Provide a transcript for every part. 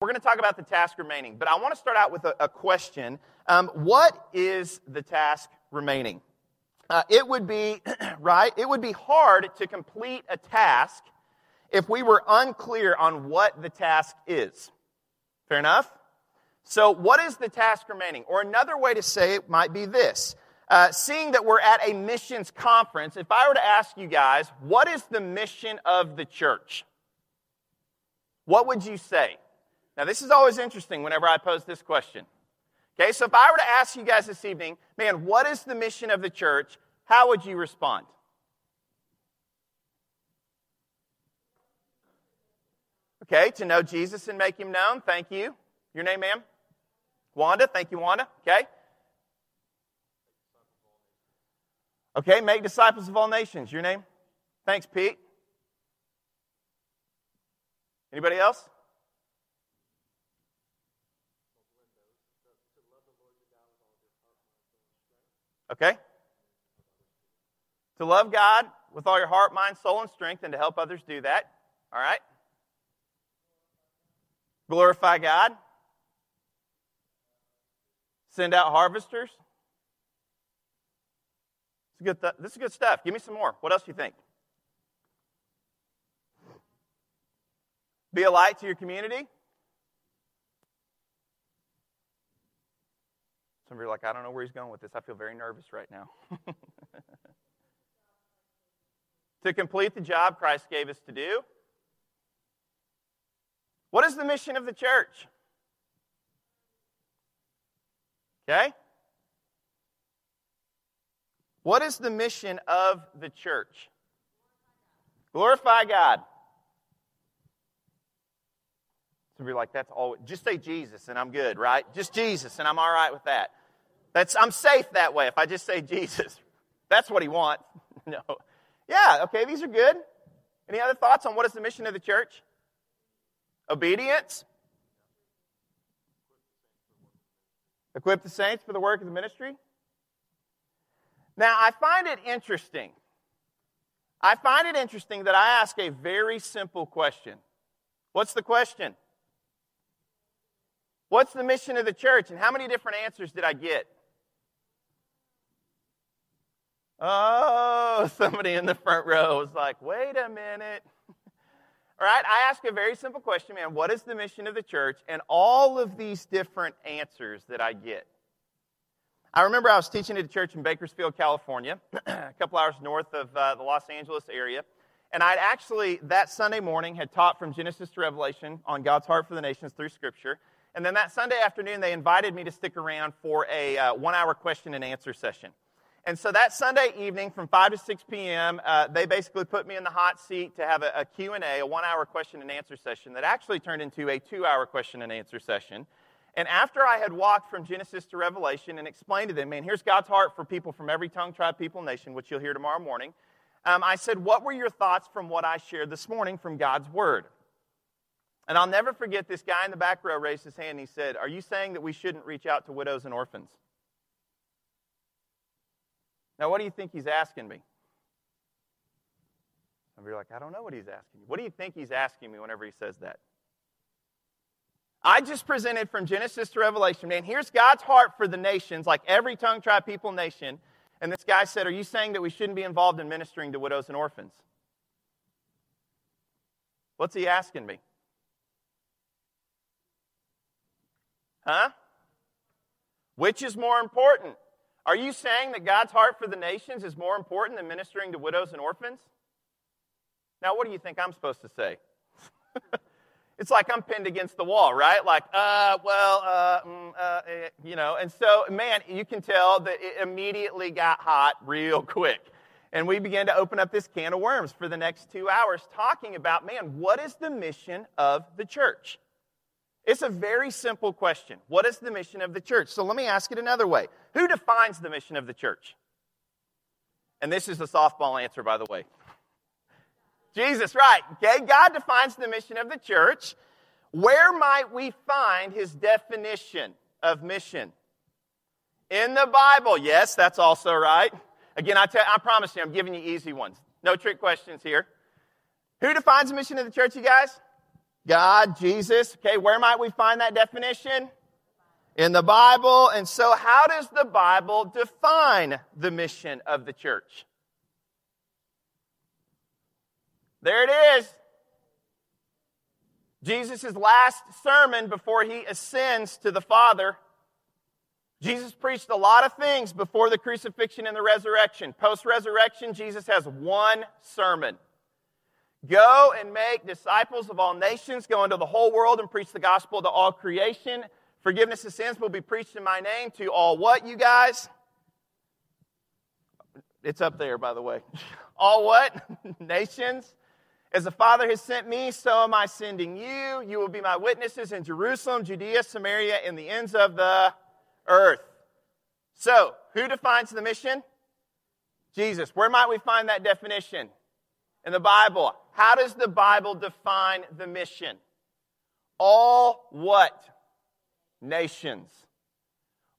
We're going to talk about the task remaining, but I want to start out with a question. What is the task remaining? It would be, right, it would be hard to complete a task if we were unclear on what the task is. Fair enough? So what is the task remaining? Or another way to say it might be this. Seeing that we're at a missions conference, if I were to ask you guys, what is the mission of the church? What would you say? Now, this is always interesting whenever I pose this question. Okay, so if I were to ask you guys this evening, man, what is the mission of the church? How would you respond? Okay, to know Jesus and make him known. Thank you. Your name, ma'am? Wanda. Thank you, Wanda. Okay. Okay, make disciples of all nations. Your name? Thanks, Pete. Anybody else? Okay? To love God with all your heart, mind, soul, and strength, and to help others do that. All right? Glorify God. Send out harvesters. This is good stuff. Give me some more. What else do you think? Be a light to your community. Some of you are like, I don't know where he's going with this. I feel very nervous right now. To complete the job Christ gave us to do. What is the mission of the church? Okay? What is the mission of the church? Glorify God. Some of you are like, that's all. Just say Jesus and I'm good, right? Just Jesus and I'm all right with that. I'm safe that way if I just say Jesus. That's what he wants. No. Yeah, okay, these are good. Any other thoughts on what is the mission of the church? Obedience. Equip the saints for the work of the ministry. Now, I find it interesting. That I ask a very simple question. What's the question? What's the mission of the church? And how many different answers did I get? Oh, somebody in the front row was like, wait a minute. All right, I ask a very simple question, man. What is the mission of the church? And all of these different answers that I get. I remember I was teaching at a church in Bakersfield, California, a couple hours north of the Los Angeles area. And I'd actually, that Sunday morning, had taught from Genesis to Revelation on God's heart for the nations through Scripture. And then that Sunday afternoon, they invited me to stick around for a one-hour question and answer session. And so that Sunday evening from 5 to 6 p.m., they basically put me in the hot seat to have a Q&A, a one-hour question and answer session that actually turned into a two-hour question and answer session. And after I had walked from Genesis to Revelation and explained to them, man, here's God's heart for people from every tongue, tribe, people, nation, which you'll hear tomorrow morning, I said, what were your thoughts from what I shared this morning from God's Word? And I'll never forget, this guy in the back row raised his hand and he said, are you saying that we shouldn't reach out to widows and orphans? Now, what do you think he's asking me? And we're like, I don't know what he's asking you. What do you think he's asking me whenever he says that? I just presented from Genesis to Revelation, man, here's God's heart for the nations, like every tongue, tribe, people, nation. And this guy said, are you saying that we shouldn't be involved in ministering to widows and orphans? What's he asking me? Huh? Which is more important? Are you saying that God's heart for the nations is more important than ministering to widows and orphans? Now, what do you think I'm supposed to say? It's like I'm pinned against the wall, right? Like, you know. And so, man, you can tell that it immediately got hot real quick. And we began to open up this can of worms for the next 2 hours talking about, man, what is the mission of the church? It's a very simple question. What is the mission of the church? So let me ask it another way. Who defines the mission of the church? And this is the softball answer, by the way. Jesus, right. Okay, God defines the mission of the church. Where might we find his definition of mission? In the Bible. Yes, that's also right. Again, I promise you, I'm giving you easy ones. No trick questions here. Who defines the mission of the church, you guys? God, Jesus. Okay, where might we find that definition? In the Bible. And so how does the Bible define the mission of the church? There it is. Jesus' last sermon before he ascends to the Father. Jesus preached a lot of things before the crucifixion and the resurrection. Post-resurrection, Jesus has one sermon. Go and make disciples of all nations. Go into the whole world and preach the gospel to all creation. Forgiveness of sins will be preached in my name to all what, you guys? It's up there, by the way. All what? Nations. As the Father has sent me, so am I sending you. You will be my witnesses in Jerusalem, Judea, Samaria, and the ends of the earth. So, who defines the mission? Jesus. Where might we find that definition? In the Bible. How does the Bible define the mission? All what? Nations.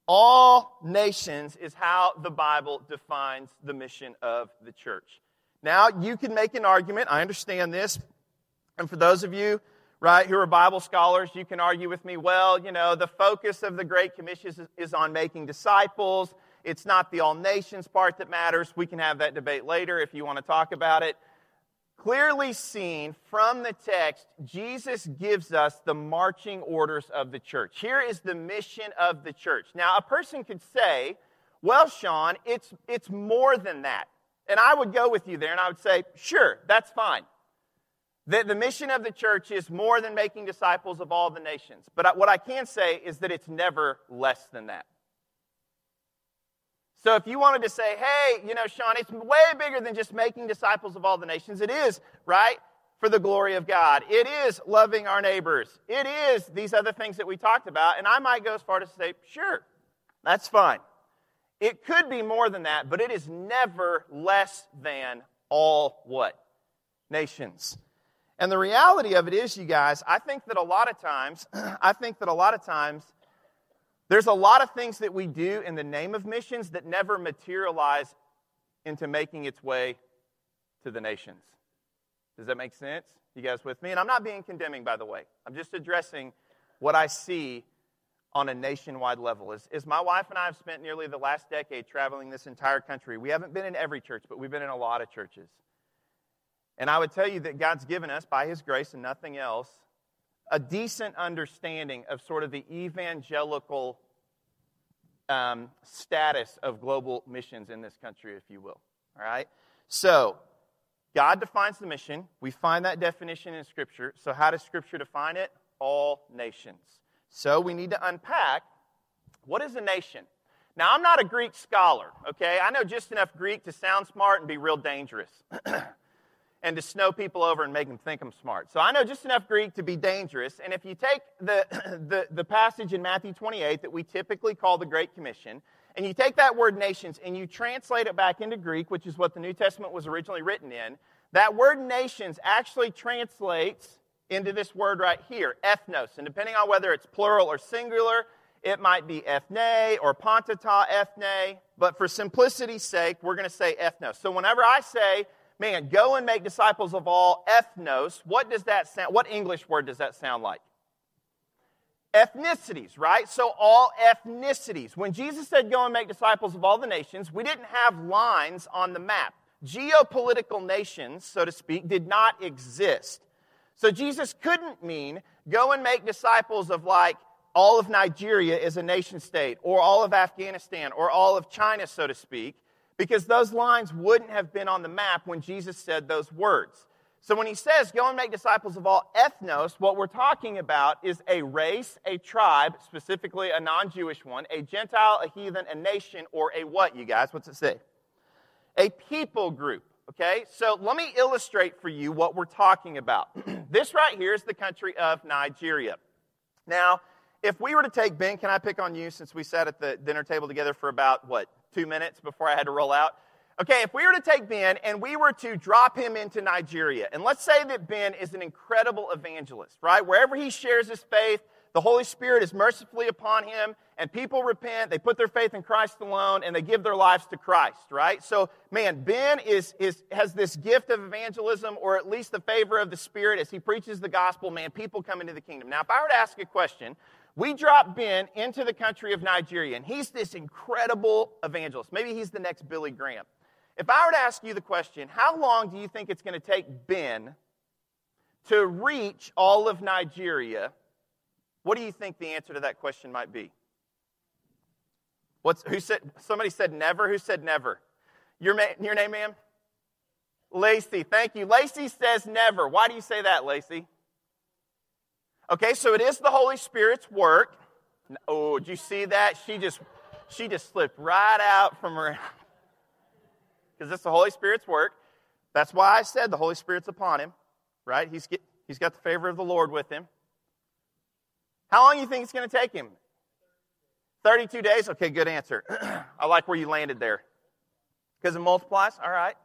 All nations is how the Bible defines the mission of the church. Now, you can make an argument. I understand this. And for those of you, right, who are Bible scholars, you can argue with me, well, you know, the focus of the Great Commission is on making disciples. It's not the all nations part that matters. We can have that debate later if you want to talk about it. Clearly seen from the text, Jesus gives us the marching orders of the church. Here is the mission of the church. Now, a person could say, well, Sean, it's more than that. And I would go with you there and I would say, sure, that's fine. That the mission of the church is more than making disciples of all the nations. But what I can say is that it's never less than that. So if you wanted to say, hey, you know, Sean, it's way bigger than just making disciples of all the nations. It is, right, for the glory of God. It is loving our neighbors. It is these other things that we talked about. And I might go as far as to say, sure, that's fine. It could be more than that, but it is never less than all what? Nations. And the reality of it is, you guys, I think that a lot of times, there's a lot of things that we do in the name of missions that never materialize into making its way to the nations. Does that make sense? You guys with me? And I'm not being condemning, by the way. I'm just addressing what I see on a nationwide level. As my wife and I have spent nearly the last decade traveling this entire country, we haven't been in every church, but we've been in a lot of churches. And I would tell you that God's given us, by His grace and nothing else, a decent understanding of sort of the evangelical status of global missions in this country, if you will. All right? So, God defines the mission. We find that definition in Scripture. So how does Scripture define it? All nations. So we need to unpack, what is a nation? Now, I'm not a Greek scholar, okay? I know just enough Greek to sound smart and be real dangerous. And to snow people over and make them think I'm smart. So I know just enough Greek to be dangerous. And if you take the passage in Matthew 28 that we typically call the Great Commission, and you take that word nations and you translate it back into Greek, which is what the New Testament was originally written in, that word nations actually translates into this word right here, ethnos. And depending on whether it's plural or singular, it might be ethne or pontata ethne. But for simplicity's sake, we're going to say ethnos. So whenever I say, man, go and make disciples of all ethnos. What does that sound? What English word does that sound like? Ethnicities, right? So all ethnicities. When Jesus said go and make disciples of all the nations, we didn't have lines on the map. Geopolitical nations, so to speak, did not exist. So Jesus couldn't mean go and make disciples of like all of Nigeria as a nation state, or all of Afghanistan, or all of China, so to speak. Because those lines wouldn't have been on the map when Jesus said those words. So when he says, go and make disciples of all ethnos, what we're talking about is a race, a tribe, specifically a non-Jewish one, a Gentile, a heathen, a nation, or a what, you guys? What's it say? A people group, okay? So let me illustrate for you what we're talking about. This right here is the country of Nigeria. Now, if we were to take, Ben, can I pick on you since we sat at the dinner table together for about, 2 minutes before I had to roll out? Okay, if we were to take Ben and we were to drop him into Nigeria, and let's say that Ben is an incredible evangelist, right? Wherever he shares his faith, the Holy Spirit is mercifully upon him, and people repent, they put their faith in Christ alone, and they give their lives to Christ, right? So, man, Ben has this gift of evangelism, or at least the favor of the Spirit as he preaches the gospel. Man, people come into the kingdom. Now, if I were to ask a question, we drop Ben into the country of Nigeria, and he's this incredible evangelist. Maybe he's the next Billy Graham. If I were to ask you the question, how long do you think it's going to take Ben to reach all of Nigeria? What do you think the answer to that question might be? Somebody said never. Who said never? Your name, ma'am? Lacey, thank you. Lacey says never. Why do you say that, Lacey? Okay, so it is the Holy Spirit's work. Oh, did you see that? She just slipped right out from her. Because it's the Holy Spirit's work. That's why I said the Holy Spirit's upon him, right? He's got the favor of the Lord with him. How long do you think it's going to take him? 32 days? Okay, good answer. I like where you landed there. Because it multiplies? All right.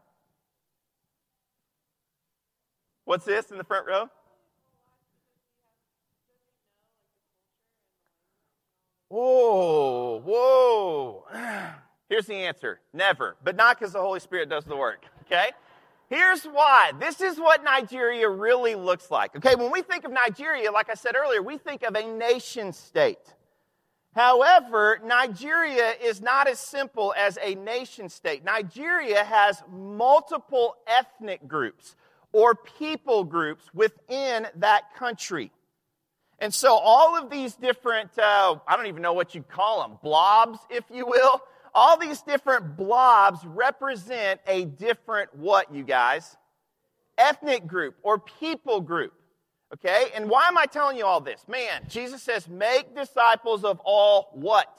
What's this in the front row? Whoa. Here's the answer. Never. But not because the Holy Spirit does the work. Okay? Here's why. This is what Nigeria really looks like. Okay, when we think of Nigeria, like I said earlier, we think of a nation state. However, Nigeria is not as simple as a nation state. Nigeria has multiple ethnic groups or people groups within that country. And so all of these different, I don't even know what you'd call them, blobs, if you will. All these different blobs represent a different what, you guys? Ethnic group or people group. Okay? And why am I telling you all this? Man, Jesus says, make disciples of all what?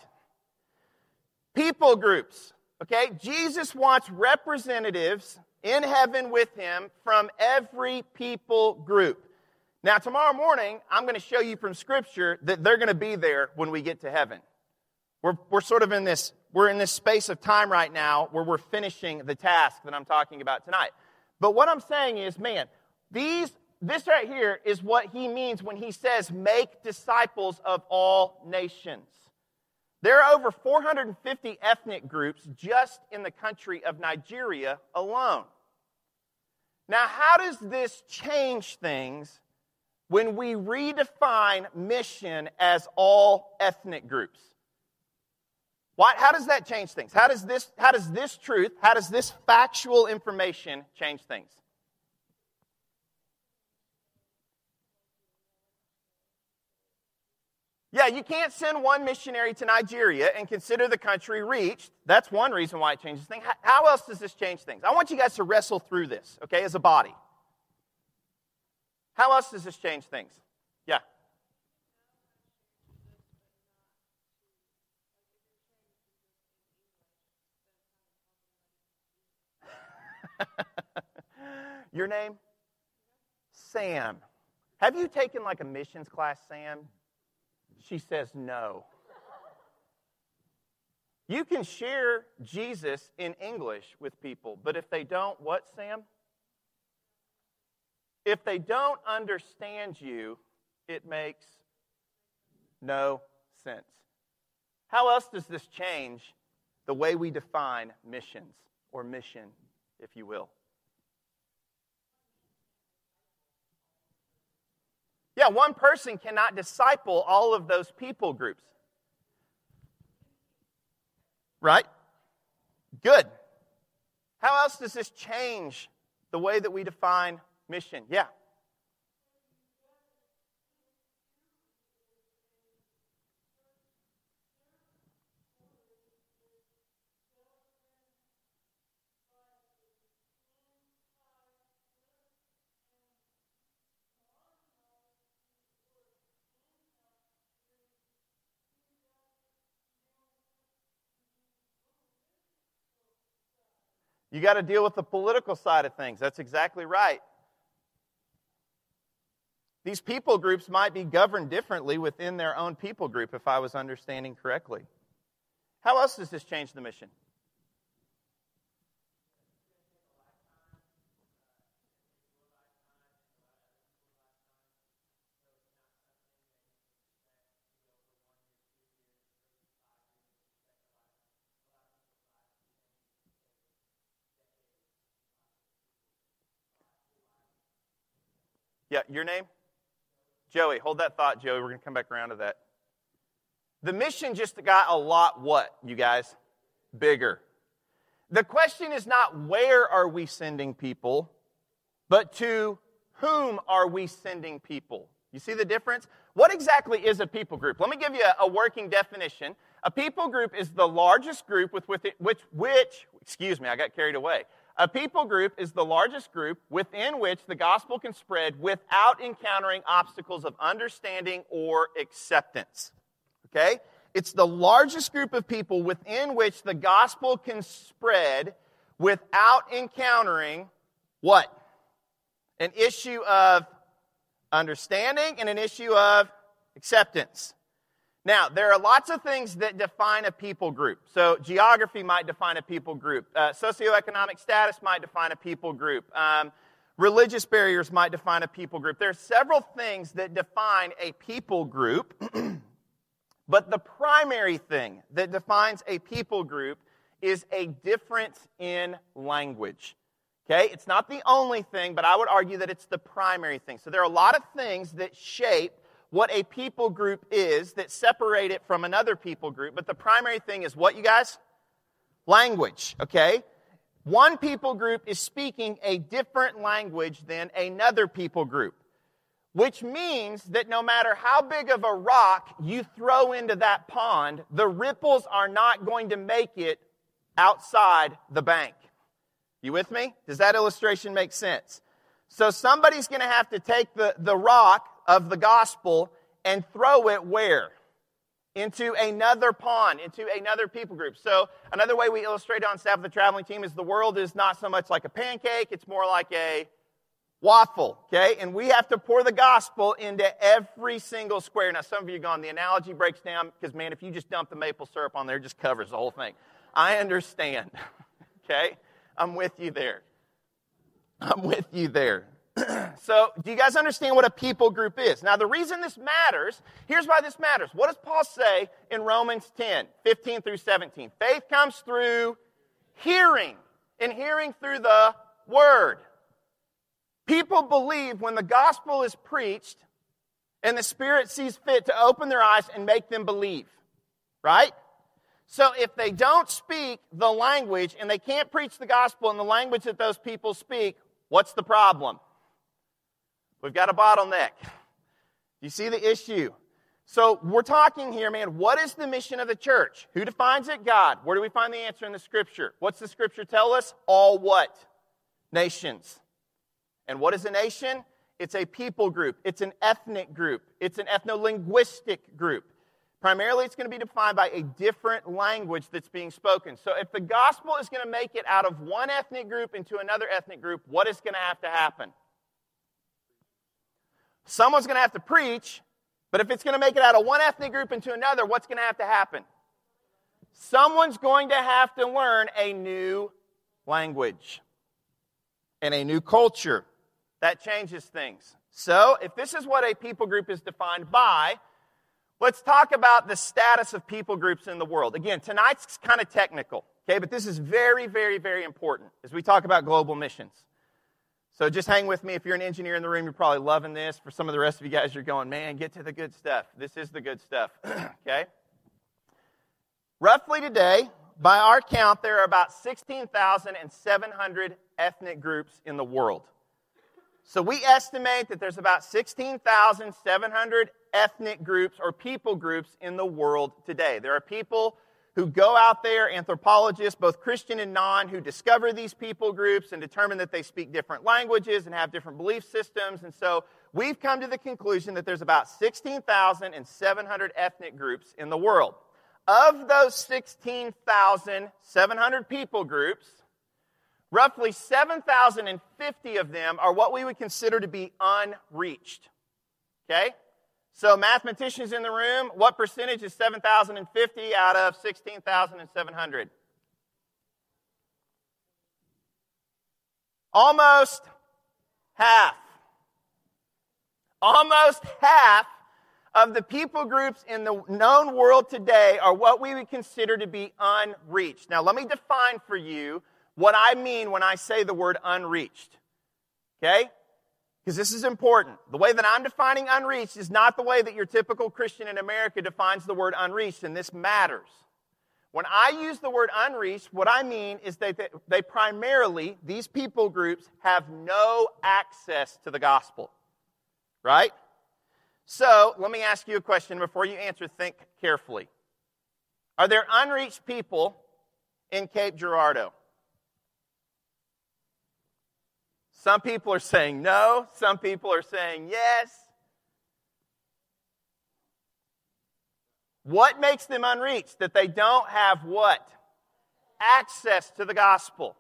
People groups. Okay? Jesus wants representatives in heaven with him from every people group. Now, tomorrow morning, I'm going to show you from Scripture that they're going to be there when we get to heaven. We're sort of in this... We're in this space of time right now where we're finishing the task that I'm talking about tonight. But what I'm saying is, man, this right here is what he means when he says, make disciples of all nations. There are over 450 ethnic groups just in the country of Nigeria alone. Now, how does this change things when we redefine mission as all ethnic groups? Why, how does that change things? How does this truth, how does this factual information change things? Yeah, you can't send one missionary to Nigeria and consider the country reached. That's one reason why it changes things. How else does this change things? I want you guys to wrestle through this, okay, as a body. How else does this change things? Yeah. Your name? Sam. Have you taken like a missions class, Sam? She says no. You can share Jesus in English with people, but if they don't, what, Sam? If they don't understand you, it makes no sense. How else does this change the way we define missions or mission, if you will? Yeah, one person cannot disciple all of those people groups. Right? Good. How else does this change the way that we define mission? Yeah. You got to deal with the political side of things. That's exactly right. These people groups might be governed differently within their own people group, if I was understanding correctly. How else does this change the mission? Yeah, your name? Joey. Hold that thought, Joey. We're going to come back around to that. The mission just got a lot what, you guys? Bigger. The question is not where are we sending people, but to whom are we sending people? You see the difference? What exactly is a people group? Let me give you a working definition. A people group is the largest group A people group is the largest group within which the gospel can spread without encountering obstacles of understanding or acceptance. Okay? It's the largest group of people within which the gospel can spread without encountering what? An issue of understanding and an issue of acceptance. Now, there are lots of things that define a people group. So geography might define a people group. Socioeconomic status might define a people group. Religious barriers might define a people group. There are several things that define a people group. But the primary thing that defines a people group is a difference in language. Okay, it's not the only thing, but I would argue that it's the primary thing. So there are a lot of things that shape what a people group is that separate it from another people group. But the primary thing is what, you guys? Language, okay? One people group is speaking a different language than another people group, which means that no matter how big of a rock you throw into that pond, the ripples are not going to make it outside the bank. You with me? Does that illustration make sense? So somebody's going to have to take the rock of the gospel and throw it where? Into another pond, into another people group. So another way we illustrate on staff of the traveling team is the world is not so much like a pancake, it's more like a waffle, okay? And we have to pour the gospel into every single square. Now some of you are gone, the analogy breaks down because, man, if you just dump the maple syrup on there, it just covers the whole thing. I understand, okay? I'm with you there. So, do you guys understand what a people group is? Now, the reason this matters, here's why this matters. What does Paul say in Romans 10, 15 through 17? Faith comes through hearing, and hearing through the Word. People believe when the gospel is preached, and the Spirit sees fit to open their eyes and make them believe. Right? So if they don't speak the language, and they can't preach the gospel in the language that those people speak, what's the problem? We've got a bottleneck. You see the issue? So we're talking here, man, what is the mission of the church? Who defines it? God. Where do we find the answer in the Scripture? What's the Scripture tell us? All what? Nations. And what is a nation? It's a people group. It's an ethnic group. It's an ethno-linguistic group. Primarily, it's going to be defined by a different language that's being spoken. So if the gospel is going to make it out of one ethnic group into another ethnic group, what is going to have to happen? Someone's going to have to preach, but if it's going to make it out of one ethnic group into another, what's going to have to happen? Someone's going to have to learn a new language and a new culture. That changes things. So if this is what a people group is defined by, let's talk about the status of people groups in the world. Again, tonight's kind of technical, okay? But this is very, very, very important as we talk about global missions. So just hang with me. If you're an engineer in the room, you're probably loving this. For some of the rest of you guys, you're going, man, get to the good stuff. This is the good stuff, okay? Roughly today, by our count, there are about 16,700 ethnic groups in the world. So we estimate that there's about 16,700 ethnic groups or people groups in the world today. There are people who go out there, anthropologists, both Christian and non, who discover these people groups and determine that they speak different languages and have different belief systems. And so we've come to the conclusion that there's about 16,700 ethnic groups in the world. Of those 16,700 people groups, roughly 7,050 of them are what we would consider to be unreached. Okay? So mathematicians in the room, what percentage is 7,050 out of 16,700? Almost half. Almost half of the people groups in the known world today are what we would consider to be unreached. Now let me define for you what I mean when I say the word unreached. Okay? Because this is important. The way that I'm defining unreached is not the way that your typical Christian in America defines the word unreached, and this matters. When I use the word unreached, what I mean is that they primarily, these people groups, have no access to the gospel. Right? So, let me ask you a question. Before you answer, think carefully. Are there unreached people in Cape Girardeau? Some people are saying no. Some people are saying yes. What makes them unreached? That they don't have what? Access to the gospel.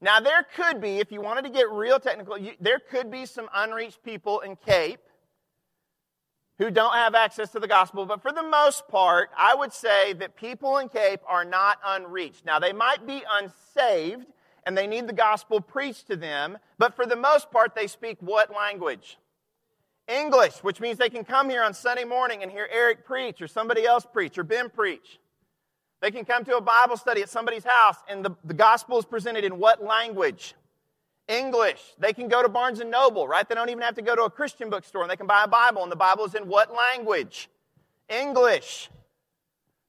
Now, there could be, if you wanted to get real technical, there could be some unreached people in Cape who don't have access to the gospel. But for the most part, I would say that people in Cape are not unreached. Now, they might be unsaved, and they need the gospel preached to them, but for the most part, they speak what language? English, which means they can come here on Sunday morning and hear Eric preach, or somebody else preach, or Ben preach. They can come to a Bible study at somebody's house, and the gospel is presented in what language? English. They can go to Barnes & Noble, right? They don't even have to go to a Christian bookstore, and they can buy a Bible, and the Bible is in what language? English.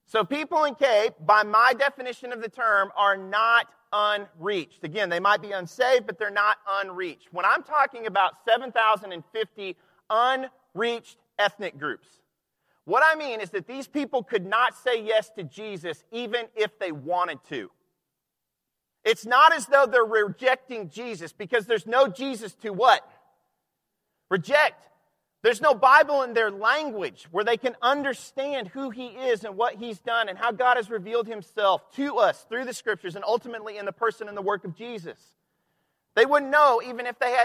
So people in Cape, by my definition of the term, are not unreached. Again, they might be unsaved, but they're not unreached. When I'm talking about 7,050 unreached ethnic groups, what I mean is that these people could not say yes to Jesus even if they wanted to. It's not as though they're rejecting Jesus, because there's no Jesus to what? Reject. There's no Bible in their language where they can understand who He is and what He's done and how God has revealed Himself to us through the Scriptures and ultimately in the person and the work of Jesus. They wouldn't know even if they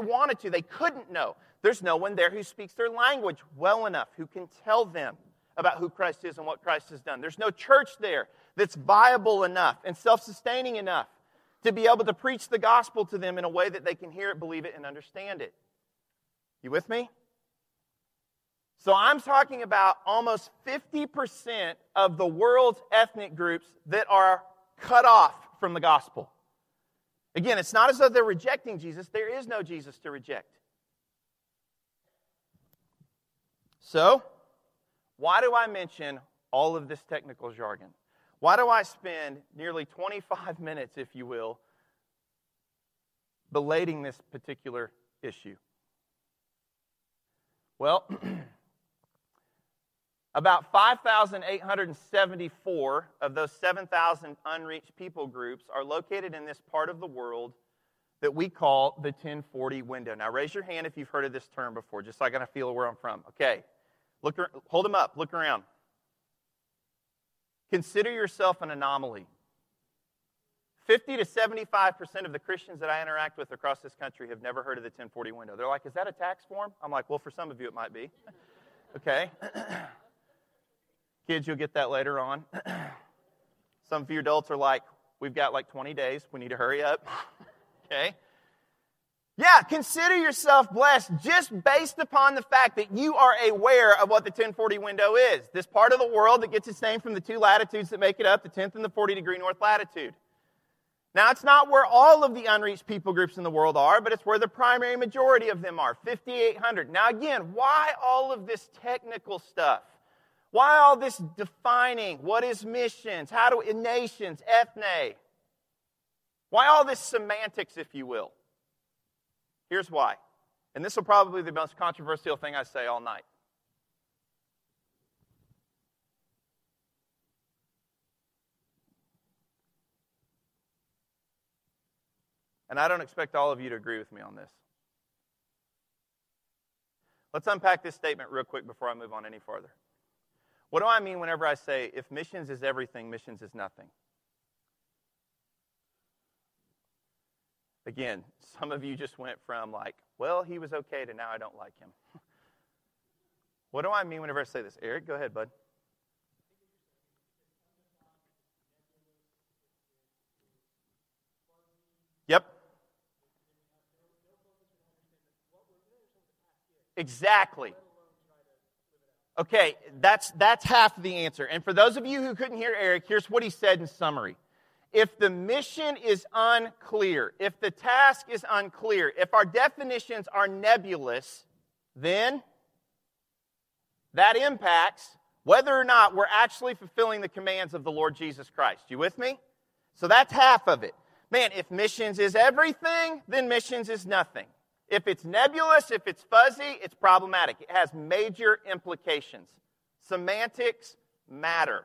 wanted to. They couldn't know. There's no one there who speaks their language well enough, who can tell them about who Christ is and what Christ has done. There's no church there that's viable enough and self-sustaining enough to be able to preach the gospel to them in a way that they can hear it, believe it, and understand it. You with me? So I'm talking about almost 50% of the world's ethnic groups that are cut off from the gospel. Again, it's not as though they're rejecting Jesus. There is no Jesus to reject. So, why do I mention all of this technical jargon? Why do I spend nearly 25 minutes, if you will, belating this particular issue? Well, about 5,874 of those 7,000 unreached people groups are located in this part of the world that we call the 1040 window. Now, raise your hand if you've heard of this term before, just so I gotta feel where I'm from. Okay, look, hold them up, look around. Consider yourself an anomaly. 50 to 75% of the Christians that I interact with across this country have never heard of the 1040 window. They're like, is that a tax form? I'm like, well, for some of you it might be. Okay. Kids, you'll get that later on. Some of you adults are like, we've got like 20 days. We need to hurry up. Okay? Yeah, consider yourself blessed just based upon the fact that you are aware of what the 1040 window is. This part of the world that gets its name from the two latitudes that make it up, the 10th and the 40 degree north latitude. Now, it's not where all of the unreached people groups in the world are, but it's where the primary majority of them are, 5,800. Now, again, why all of this technical stuff? Why all this defining? What is missions? How do nations, ethne? Why all this semantics, if you will? Here's why. And this will probably be the most controversial thing I say all night. And I don't expect all of you to agree with me on this. Let's unpack this statement real quick before I move on any farther. What do I mean whenever I say, if missions is everything, missions is nothing? Again, some of you just went from like, well, he was okay, to now I don't like him. What do I mean whenever I say this? Eric, go ahead, bud. Yep. Exactly. Okay, that's half of the answer. And for those of you who couldn't hear Eric, here's what he said in summary. If the mission is unclear, if the task is unclear, if our definitions are nebulous, then that impacts whether or not we're actually fulfilling the commands of the Lord Jesus Christ. You with me? So that's half of it. Man, if missions is everything, then missions is nothing. If it's nebulous, if it's fuzzy, it's problematic. It has major implications. Semantics matter.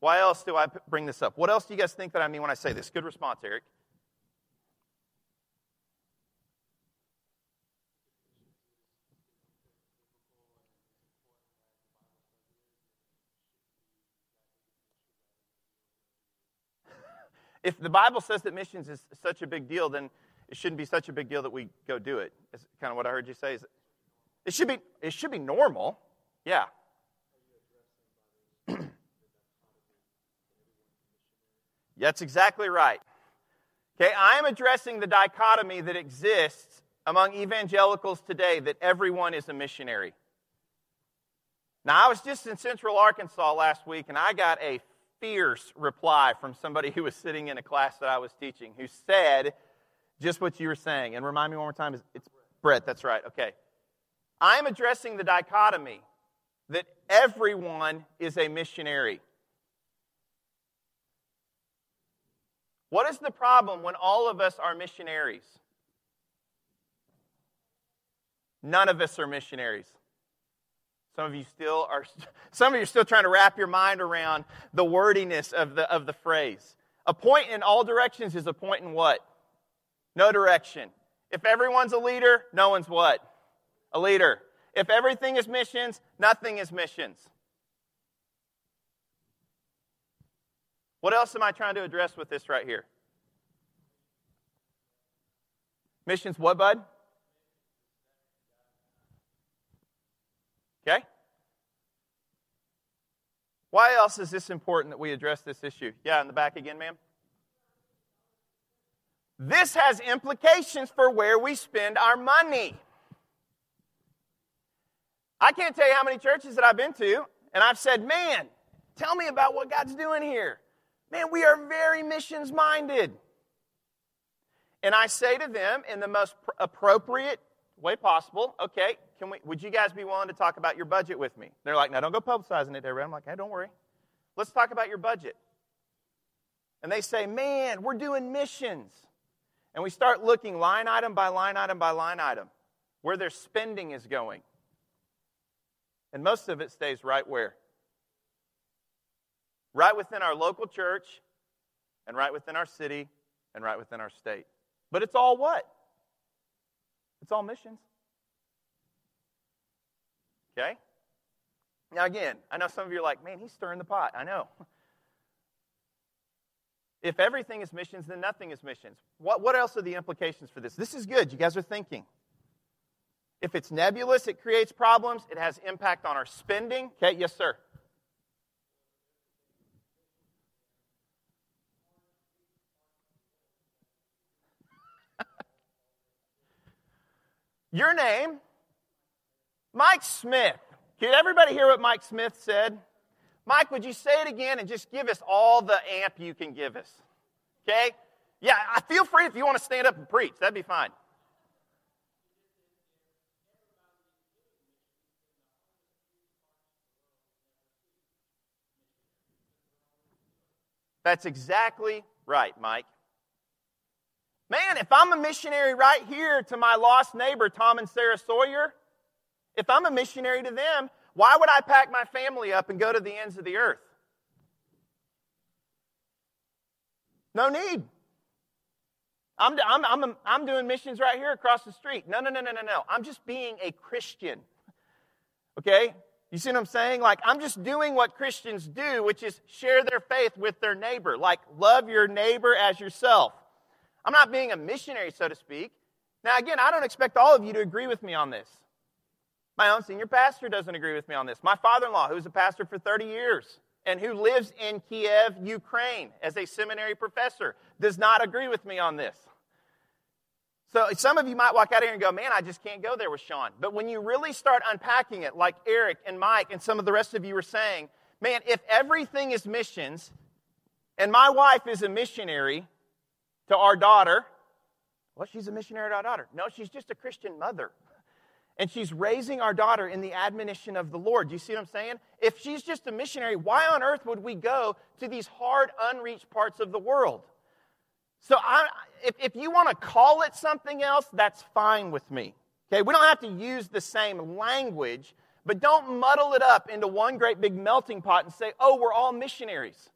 Why else do I bring this up? What else do you guys think that I mean when I say this? Good response, Eric. If the Bible says that missions is such a big deal, then it shouldn't be such a big deal that we go do it. That's kind of what I heard you say. It should be normal. Yeah. That's exactly right. Okay, I am addressing the dichotomy that exists among evangelicals today that everyone is a missionary. Now, I was just in Central Arkansas last week, and I got a fierce reply from somebody who was sitting in a class that I was teaching who said just what you were saying. And remind me one more time, it's Brett, that's right, okay. I'm addressing the dichotomy that everyone is a missionary. What is the problem when all of us are missionaries? None of us are missionaries. Some of you are still trying to wrap your mind around the wordiness of the phrase. A point in all directions is a point in what? No direction. If everyone's a leader, no one's what? A leader. If everything is missions, nothing is missions. What else am I trying to address with this right here? Missions what, bud? Okay? Why else is this important that we address this issue? Yeah, in the back again, ma'am. This has implications for where we spend our money. I can't tell you how many churches that I've been to, and I've said, man, tell me about what God's doing here. Man, we are very missions-minded. And I say to them in the most appropriate way possible, okay, would you guys be willing to talk about your budget with me? They're like, no, don't go publicizing it, everybody. I'm like, hey, don't worry. Let's talk about your budget. And they say, man, we're doing missions. And we start looking line item by line item by line item where their spending is going. And most of it stays right where? Right within our local church and right within our city and right within our state. But it's all what? It's all missions. Okay? Now again, I know some of you are like, man, he's stirring the pot. I know. If everything is missions, then nothing is missions. What else are the implications for this? This is good. You guys are thinking. If it's nebulous, it creates problems. It has impact on our spending. Okay, yes, sir. Your name, Mike Smith. Can everybody hear what Mike Smith said? Mike, would you say it again and just give us all the amp you can give us? Okay? Yeah, I feel free if you want to stand up and preach. That'd be fine. That's exactly right, Mike. Man, if I'm a missionary right here to my lost neighbor, Tom and Sarah Sawyer, if I'm a missionary to them, why would I pack my family up and go to the ends of the earth? No need. I'm doing missions right here across the street. No. I'm just being a Christian. Okay? You see what I'm saying? Like, I'm just doing what Christians do, which is share their faith with their neighbor. Like, love your neighbor as yourself. I'm not being a missionary, so to speak. Now, again, I don't expect all of you to agree with me on this. My own senior pastor doesn't agree with me on this. My father-in-law, who's a pastor for 30 years and who lives in Kiev, Ukraine, as a seminary professor, does not agree with me on this. So some of you might walk out here and go, man, I just can't go there with Sean. But when you really start unpacking it, like Eric and Mike and some of the rest of you were saying, man, if everything is missions, And my wife is a missionary to our daughter. Well, she's a missionary to our daughter. No, she's just a Christian mother. And she's raising our daughter in the admonition of the Lord. Do you see what I'm saying? If she's just a missionary, why on earth would we go to these hard, unreached parts of the world? So if you want to call it something else, that's fine with me. Okay, we don't have to use the same language, but don't muddle it up into one great big melting pot and say, oh, we're all missionaries.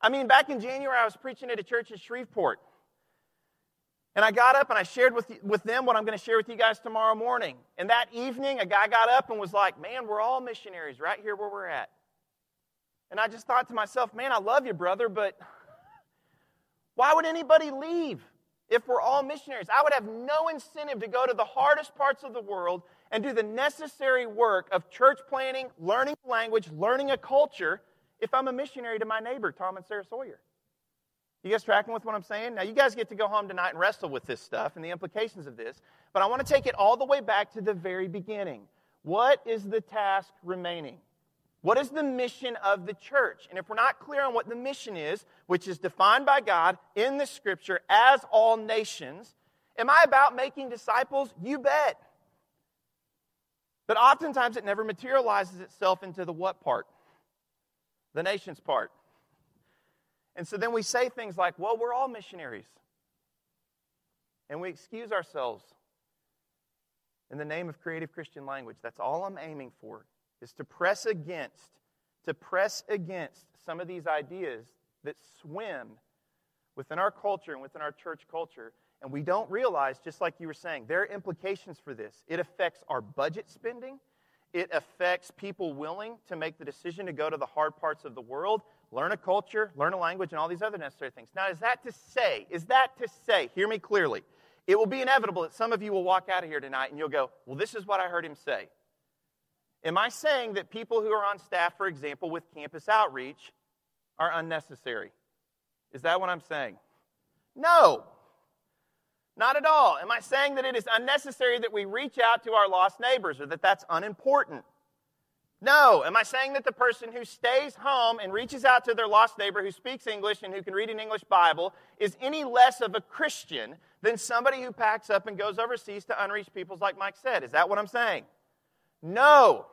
I mean, back in January, I was preaching at a church in Shreveport. And I got up and I shared with them what I'm going to share with you guys tomorrow morning. And that evening, a guy got up and was like, man, we're all missionaries right here where we're at. And I just thought to myself, man, I love you, brother, but why would anybody leave if we're all missionaries? I would have no incentive to go to the hardest parts of the world and do the necessary work of church planting, learning a language, learning a culture, if I'm a missionary to my neighbor, Tom and Sarah Sawyer. You guys tracking with what I'm saying? Now, you guys get to go home tonight and wrestle with this stuff and the implications of this, but I want to take it all the way back to the very beginning. What is the task remaining? What is the mission of the church? And if we're not clear on what the mission is, which is defined by God in the Scripture as all nations, am I about making disciples? You bet. But oftentimes it never materializes itself into the what part? The nations part. And so then we say things like, well, we're all missionaries. And we excuse ourselves in the name of creative Christian language. That's all I'm aiming for, is to press against some of these ideas that swim within our culture and within our church culture. And we don't realize, just like you were saying, there are implications for this. It affects our budget spending. It affects people willing to make the decision to go to the hard parts of the world, learn a culture, learn a language, and all these other necessary things. Now, is that to say, hear me clearly, it will be inevitable that some of you will walk out of here tonight and you'll go, well, this is what I heard him say. Am I saying that people who are on staff, for example, with campus outreach are unnecessary? Is that what I'm saying? No, not at all. Am I saying that it is unnecessary that we reach out to our lost neighbors or that that's unimportant? No. Am I saying that the person who stays home and reaches out to their lost neighbor who speaks English and who can read an English Bible is any less of a Christian than somebody who packs up and goes overseas to unreached peoples like Mike said? Is that what I'm saying? No.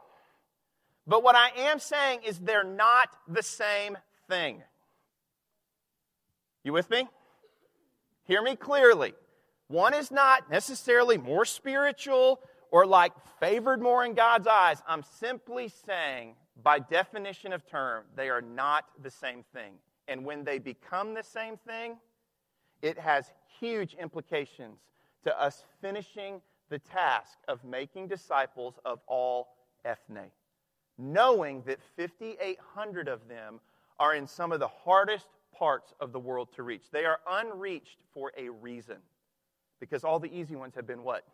But what I am saying is they're not the same thing. You with me? Hear me clearly. One is not necessarily more spiritual or like favored more in God's eyes. I'm simply saying, by definition of term, they are not the same thing. And when they become the same thing, it has huge implications to us finishing the task of making disciples of all ethne, knowing that 5,800 of them are in some of the hardest parts of the world to reach. They are unreached for a reason, because all the easy ones have been what?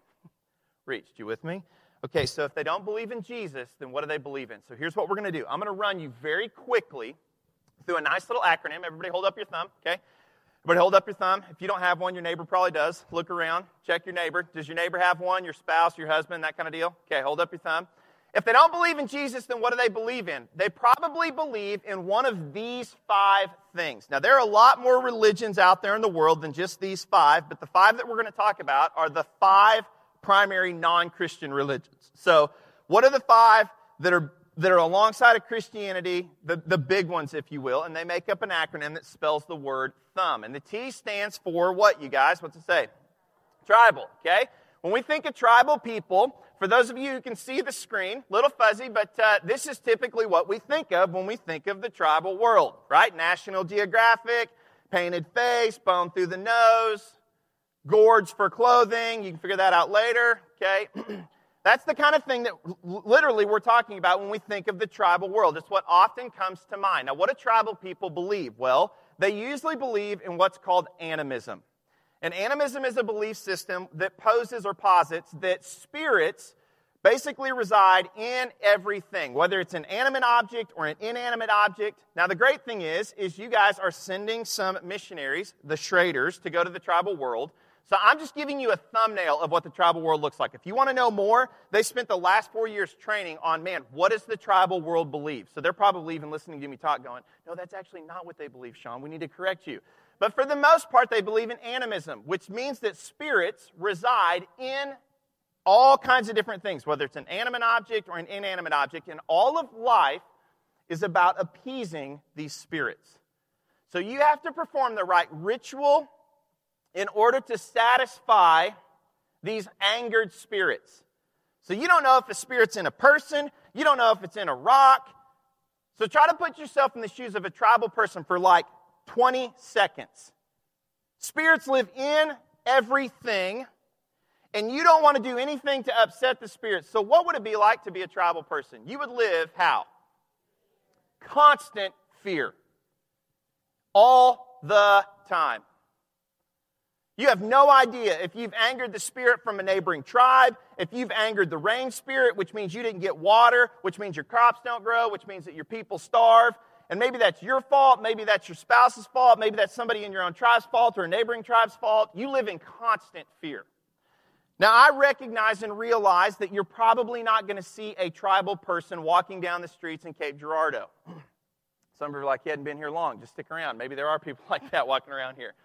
Reached. You with me? Okay, so if they don't believe in Jesus, then what do they believe in? So here's what we're going to do. I'm going to run you very quickly through a nice little acronym. Everybody hold up your thumb, okay? Everybody hold up your thumb. If you don't have one, your neighbor probably does. Look around. Check your neighbor. Does your neighbor have one? Your spouse, your husband, that kind of deal? Okay, hold up your thumb. If they don't believe in Jesus, then what do they believe in? They probably believe in one of these 5 things. Now, there are a lot more religions out there in the world than just these 5, but the 5 that we're going to talk about are the 5 primary non-Christian religions. So what are the 5 that are alongside of Christianity, the big ones, if you will, and they make up an acronym that spells the word thumb. And the T stands for what, you guys? What's it say? Tribal, okay? When we think of tribal people, for those of you who can see the screen, little fuzzy, but this is typically what we think of when we think of the tribal world, right? National Geographic, painted face, bone through the nose, gourds for clothing. You can figure that out later, okay? That's the kind of thing that literally we're talking about when we think of the tribal world. It's what often comes to mind. Now, what do tribal people believe? Well, they usually believe in what's called animism. And animism is a belief system that poses or posits that spirits basically reside in everything, whether it's an animate object or an inanimate object. Now, the great thing is you guys are sending some missionaries, the Schraders, to go to the tribal world. So I'm just giving you a thumbnail of what the tribal world looks like. If you want to know more, they spent the last 4 years training on, man, what does the tribal world believe? So they're probably even listening to me talk going, no, that's actually not what they believe, Sean. We need to correct you. But for the most part, they believe in animism, which means that spirits reside in all kinds of different things, whether it's an animate object or an inanimate object. And all of life is about appeasing these spirits. So you have to perform the right ritual in order to satisfy these angered spirits. So you don't know if a spirit's in a person. You don't know if it's in a rock. So try to put yourself in the shoes of a tribal person for like 20 seconds. Spirits live in everything, and you don't want to do anything to upset the spirits. So what would it be like to be a tribal person? You would live how? Constant fear. All the time. You have no idea if you've angered the spirit from a neighboring tribe, if you've angered the rain spirit, which means you didn't get water, which means your crops don't grow, which means that your people starve. And maybe that's your fault, maybe that's your spouse's fault, maybe that's somebody in your own tribe's fault or a neighboring tribe's fault. You live in constant fear. Now, I recognize and realize that you're probably not going to see a tribal person walking down the streets in Cape Girardeau. Some of you are like, he hadn't been here long, just stick around. Maybe there are people like that walking around here.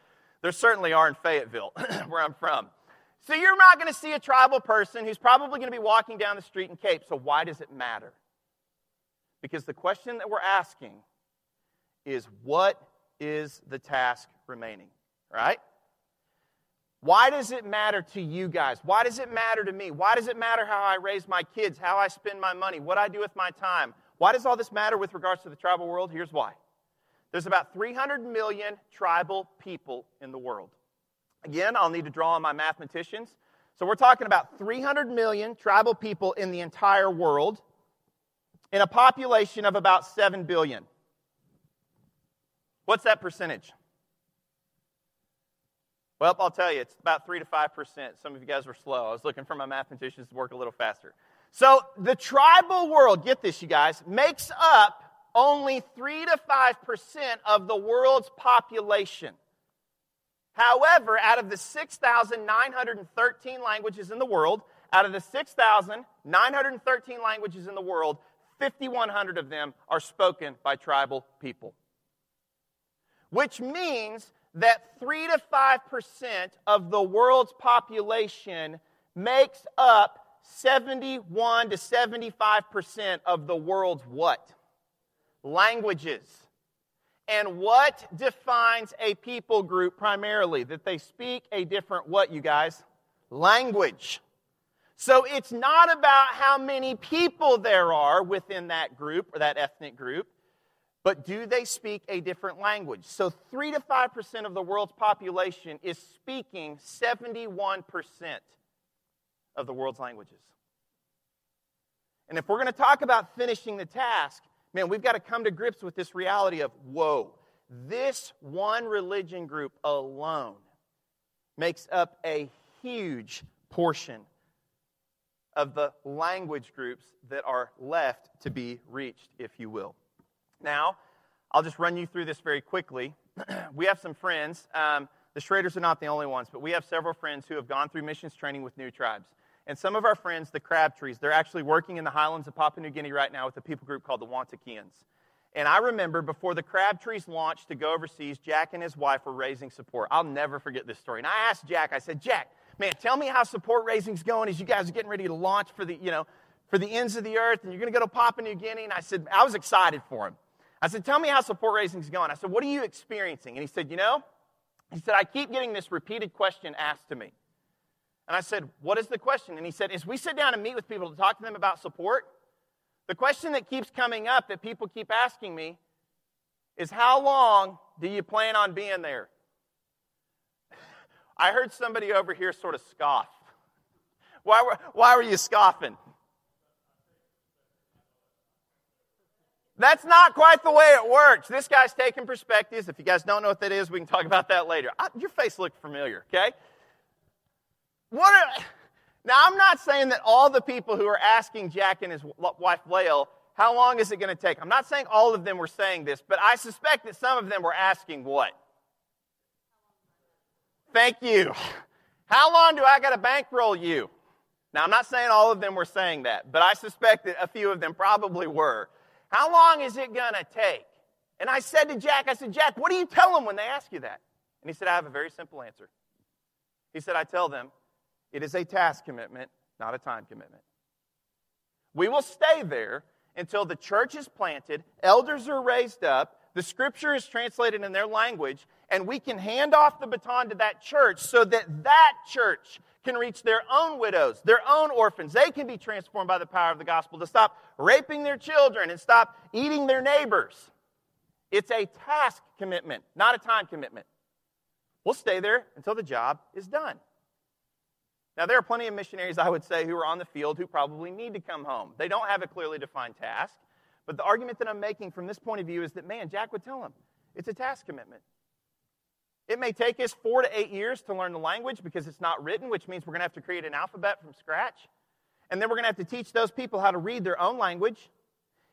There certainly are in Fayetteville, where I'm from. So you're not going to see a tribal person who's probably going to be walking down the street in Cape. So why does it matter? Because the question that we're asking is, what is the task remaining, right? Why does it matter to you guys? Why does it matter to me? Why does it matter how I raise my kids, how I spend my money, what I do with my time? Why does all this matter with regards to the tribal world? Here's why. There's about 300 million tribal people in the world. Again, I'll need to draw on my mathematicians. So we're talking about 300 million tribal people in the entire world in a population of about 7 billion. What's that percentage? Well, I'll tell you, it's about 3 to 5%. Some of you guys were slow. I was looking for my mathematicians to work a little faster. So the tribal world, get this, you guys, makes up only 3 to 5% of the world's population. However, out of the 6,913 languages in the world, 5,100 of them are spoken by tribal people. Which means that 3 to 5% of the world's population makes up 71 to 75% of the world's what? Languages. And what defines a people group primarily? That they speak a different what, you guys? Language. So it's not about how many people there are within that group or that ethnic group, but do they speak a different language? So 3 to 5% of the world's population is speaking 71% of the world's languages. And if we're going to talk about finishing the task, man, we've got to come to grips with this reality of, whoa, this one religion group alone makes up a huge portion of the language groups that are left to be reached, if you will. Now, I'll just run you through this very quickly. We have some friends. The Schraders are not the only ones, but we have several friends who have gone through missions training with New Tribes. And some of our friends, the Crabtrees, they're actually working in the highlands of Papua New Guinea right now with a people group called the Wantakians. And I remember before the Crabtrees launched to go overseas, Jack and his wife were raising support. I'll never forget this story. And I asked Jack, I said, Jack, man, tell me how support raising's going as you guys are getting ready to launch for the ends of the earth, and you're going to go to Papua New Guinea. And I said, I was excited for him. I said, tell me how support raising's going. I said, what are you experiencing? And he said, I keep getting this repeated question asked to me. And I said, what is the question? And he said, as we sit down and meet with people to talk to them about support, the question that keeps coming up that people keep asking me is, how long do you plan on being there? I heard somebody over here sort of scoff. Why were you scoffing? That's not quite the way it works. This guy's taking perspectives. If you guys don't know what that is, we can talk about that later. Your face looked familiar, okay? Now, I'm not saying that all the people who are asking Jack and his wife, Lael, how long is it going to take? I'm not saying all of them were saying this, but I suspect that some of them were asking what? Thank you. How long do I got to bankroll you? Now, I'm not saying all of them were saying that, but I suspect that a few of them probably were. How long is it going to take? And I said to Jack, what do you tell them when they ask you that? And he said, I have a very simple answer. He said, I tell them, it is a task commitment, not a time commitment. We will stay there until the church is planted, elders are raised up, the scripture is translated in their language, and we can hand off the baton to that church so that that church can reach their own widows, their own orphans. They can be transformed by the power of the gospel to stop raping their children and stop eating their neighbors. It's a task commitment, not a time commitment. We'll stay there until the job is done. Now, there are plenty of missionaries, I would say, who are on the field who probably need to come home. They don't have a clearly defined task. But the argument that I'm making from this point of view is that, man, Jack would tell him, it's a task commitment. It may take us 4 to 8 years to learn the language because it's not written, which means we're going to have to create an alphabet from scratch. And then we're going to have to teach those people how to read their own language.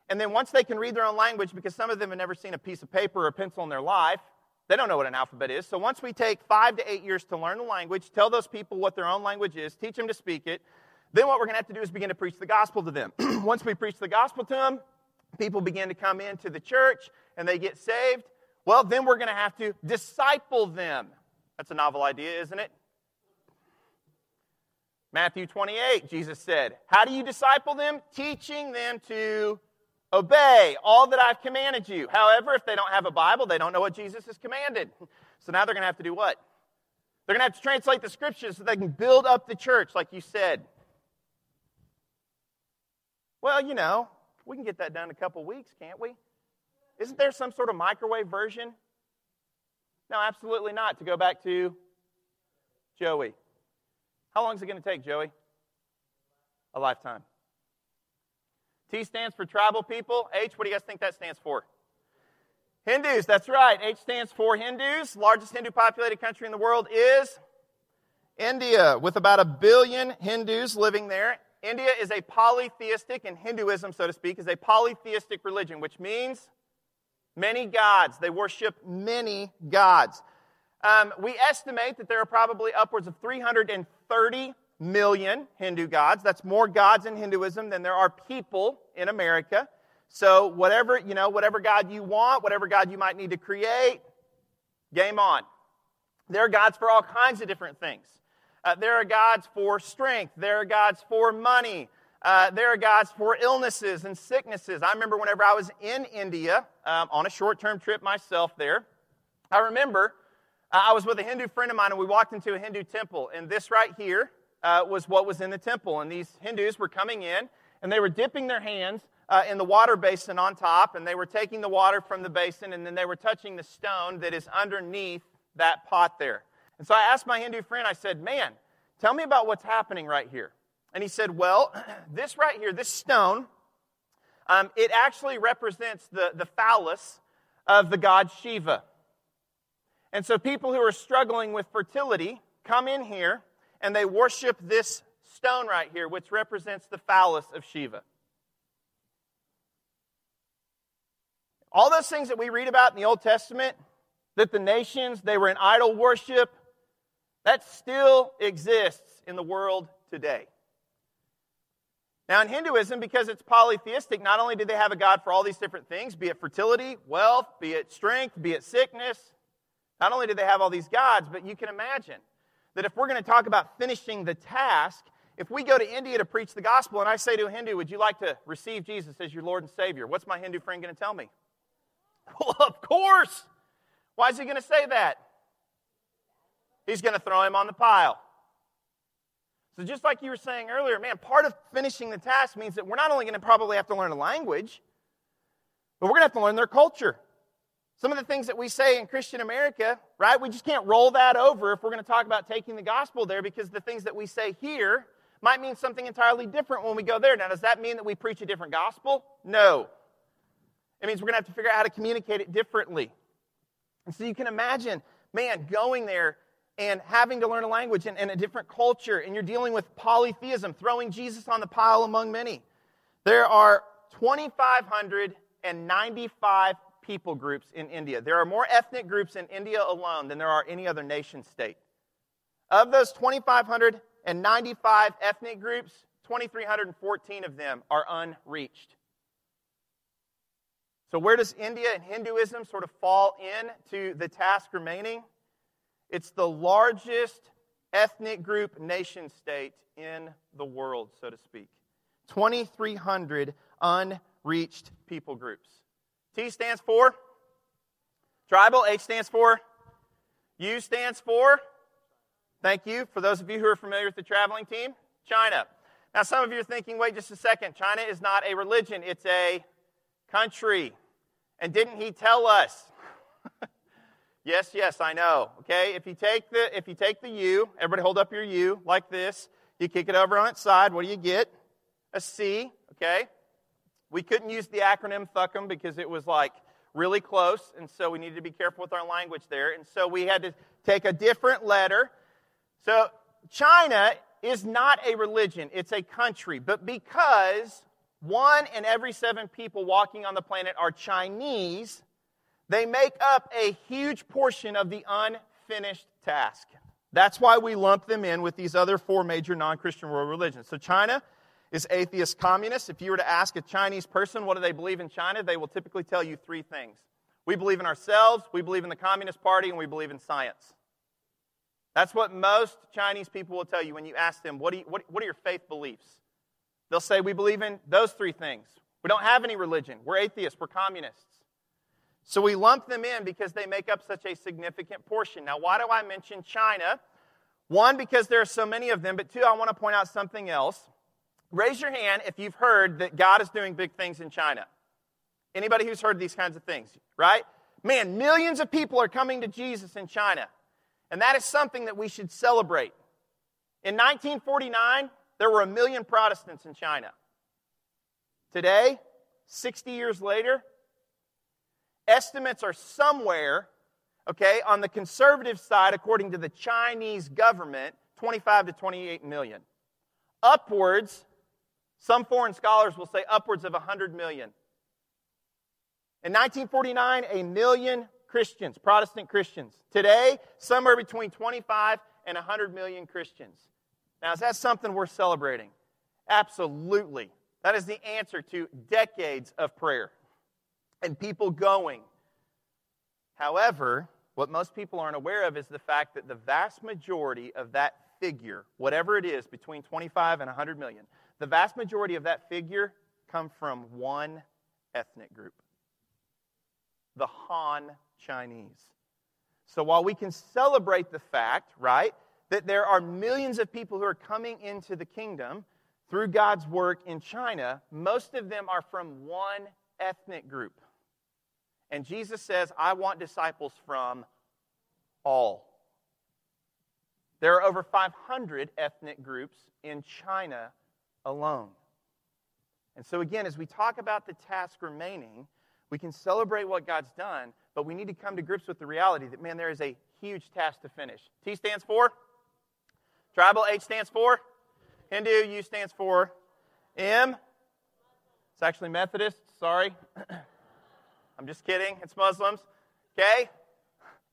And then once they can read their own language, because some of them have never seen a piece of paper or a pencil in their life, they don't know what an alphabet is. So once we take 5 to 8 years to learn the language, tell those people what their own language is, teach them to speak it, then what we're going to have to do is begin to preach the gospel to them. Once we preach the gospel to them, people begin to come into the church and they get saved. Well, then we're going to have to disciple them. That's a novel idea, isn't it? Matthew 28, Jesus said, how do you disciple them? Teaching them to obey all that I've commanded you. However, if they don't have a Bible, they don't know what Jesus has commanded. So now they're going to have to do what? They're going to have to translate the scriptures so they can build up the church, like you said. Well, you know, we can get that done in a couple weeks, can't we? Isn't there some sort of microwave version? No, absolutely not. To go back to Joey. How long is it going to take, Joey? A lifetime. T stands for tribal people. H, what do you guys think that stands for? Hindus, that's right. H stands for Hindus. Largest Hindu populated country in the world is India, with about 1 billion Hindus living there. India is a polytheistic, and Hinduism, so to speak, is a polytheistic religion, which means many gods. They worship many gods. We estimate that there are probably upwards of 330 million Hindu gods. That's more gods in Hinduism than there are people in America. So whatever, you know, whatever god you want, whatever god you might need to create, game on. There are gods for all kinds of different things. There are gods for strength. There are gods for money. There are gods for illnesses and sicknesses. I remember whenever I was in India on a short-term trip myself there, I remember I was with a Hindu friend of mine, and we walked into a Hindu temple. And this right here was what was in the temple. And these Hindus were coming in, and they were dipping their hands in the water basin on top, and they were taking the water from the basin, and then they were touching the stone that is underneath that pot there. And so I asked my Hindu friend, I said, man, tell me about what's happening right here. And he said, well, this right here, this stone, it actually represents the phallus of the god Shiva. And so people who are struggling with fertility come in here and they worship this stone right here, which represents the phallus of Shiva. All those things that we read about in the Old Testament, that the nations, they were in idol worship, that still exists in the world today. Now in Hinduism, because it's polytheistic, not only do they have a god for all these different things, be it fertility, wealth, be it strength, be it sickness, not only do they have all these gods, but you can imagine that if we're going to talk about finishing the task, if we go to India to preach the gospel and I say to a Hindu, would you like to receive Jesus as your Lord and Savior? What's my Hindu friend going to tell me? Well, of course! Why is he going to say that? He's going to throw him on the pile. So just like you were saying earlier, man, part of finishing the task means that we're not only going to probably have to learn a language, but we're going to have to learn their culture. Some of the things that we say in Christian America, right, we just can't roll that over if we're going to talk about taking the gospel there, because the things that we say here might mean something entirely different when we go there. Now, does that mean that we preach a different gospel? No. It means we're going to have to figure out how to communicate it differently. And so you can imagine, man, going there and having to learn a language and a different culture, and you're dealing with polytheism, throwing Jesus on the pile among many. There are 2,595 people groups in India. There are more ethnic groups in India alone than there are any other nation state. Of those 2,595 ethnic groups, 2,314 of them are unreached. So where does India and Hinduism sort of fall into the task remaining? It's the largest ethnic group nation state in the world, so to speak. 2,300 unreached people groups. T stands for tribal, H stands for U stands for, thank you, for those of you who are familiar with the traveling team, China. Now, some of you are thinking, wait just a second, China is not a religion, it's a country. And didn't he tell us? Yes, I know. Okay, if you take the U, everybody hold up your U like this. You kick it over on its side. What do you get? A C. Okay. We couldn't use the acronym THUCM because it was like really close, and so we needed to be careful with our language there. And so we had to take a different letter. So China is not a religion; it's a country. But because 1 in every 7 people walking on the planet are Chinese, they make up a huge portion of the unfinished task. That's why we lump them in with these other 4 major non-Christian world religions. So China is atheist communist. If you were to ask a Chinese person, what do they believe in China? They will typically tell you 3 things. We believe in ourselves, we believe in the Communist Party, and we believe in science. That's what most Chinese people will tell you when you ask them, what are your faith beliefs? They'll say, we believe in those 3 things. We don't have any religion. We're atheists. We're communists. So we lump them in because they make up such a significant portion. Now, why do I mention China? 1, because there are so many of them, but 2, I want to point out something else. Raise your hand if you've heard that God is doing big things in China. Anybody who's heard these kinds of things, right? Man, millions of people are coming to Jesus in China. And that is something that we should celebrate. In 1949... there were 1 million Protestants in China. Today, 60 years later, estimates are somewhere, okay, on the conservative side, according to the Chinese government, 25 to 28 million. Upwards, some foreign scholars will say upwards of 100 million. In 1949, 1 million Christians, Protestant Christians. Today, somewhere between 25 and 100 million Christians. Now, is that something worth celebrating? Absolutely. That is the answer to decades of prayer and people going. However, what most people aren't aware of is the fact that the vast majority of that figure, whatever it is, between 25 and 100 million, the vast majority of that figure come from 1 ethnic group, the Han Chinese. So while we can celebrate the fact, right, that there are millions of people who are coming into the kingdom through God's work in China, most of them are from 1 ethnic group. And Jesus says, I want disciples from all. There are over 500 ethnic groups in China alone. And so again, as we talk about the task remaining, we can celebrate what God's done, but we need to come to grips with the reality that, man, there is a huge task to finish. T stands for tribal, H stands for Hindu, U stands for M. It's actually Methodist, sorry. I'm just kidding, it's Muslims. Okay?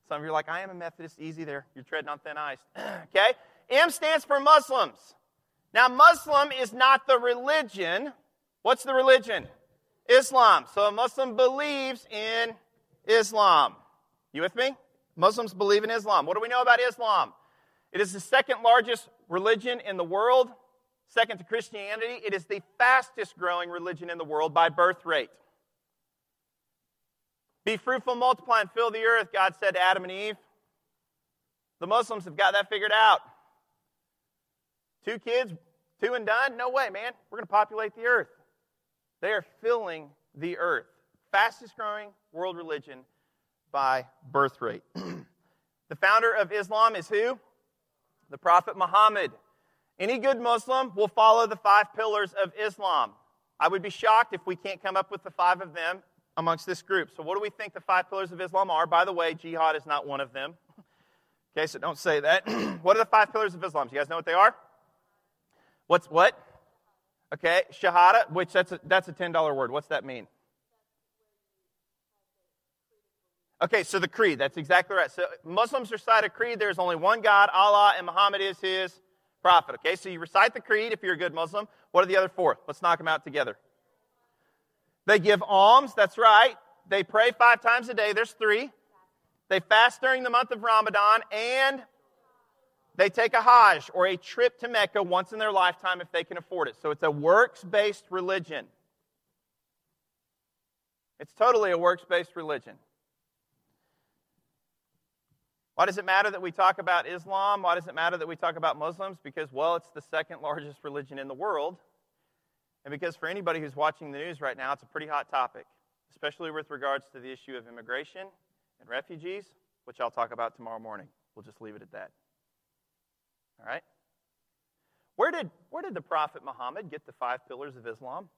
Some of you are like, I am a Methodist, easy there. You're treading on thin ice. Okay? M stands for Muslims. Now, Muslim is not the religion. What's the religion? Islam. So a Muslim believes in Islam. You with me? Muslims believe in Islam. What do we know about Islam? It is the 2nd largest religion in the world, 2nd to Christianity. It is the fastest growing religion in the world by birth rate. Be fruitful, multiply, and fill the earth, God said to Adam and Eve. The Muslims have got that figured out. 2 kids, 2 and done? No way, man. We're going to populate the earth. They are filling the earth. Fastest growing world religion by birth rate. The founder of Islam is who? The Prophet Muhammad. Any good Muslim will follow the 5 pillars of Islam. I would be shocked if we can't come up with the 5 of them amongst this group. So what do we think the 5 pillars of Islam are? By the way, jihad is not one of them. Okay, so don't say that. What are the 5 pillars of Islam? Do you guys know what they are? What's what? Okay, shahada, which that's a $10 word. What's that mean? Okay, so the creed, that's exactly right. So Muslims recite a creed. There's only one God, Allah, and Muhammad is his prophet. Okay, so you recite the creed if you're a good Muslim. What are the other four? Let's knock them out together. They give alms, that's right. They pray 5 times a day. There's 3. They fast during the month of Ramadan, and they take a Hajj or a trip to Mecca once in their lifetime if they can afford it. So it's a works-based religion. It's totally a works-based religion. Why does it matter that we talk about Islam? Why does it matter that we talk about Muslims? Because, well, it's the second largest religion in the world. And because for anybody who's watching the news right now, it's a pretty hot topic, especially with regards to the issue of immigration and refugees, which I'll talk about tomorrow morning. We'll just leave it at that. All right? Where did the Prophet Muhammad get the 5 pillars of Islam?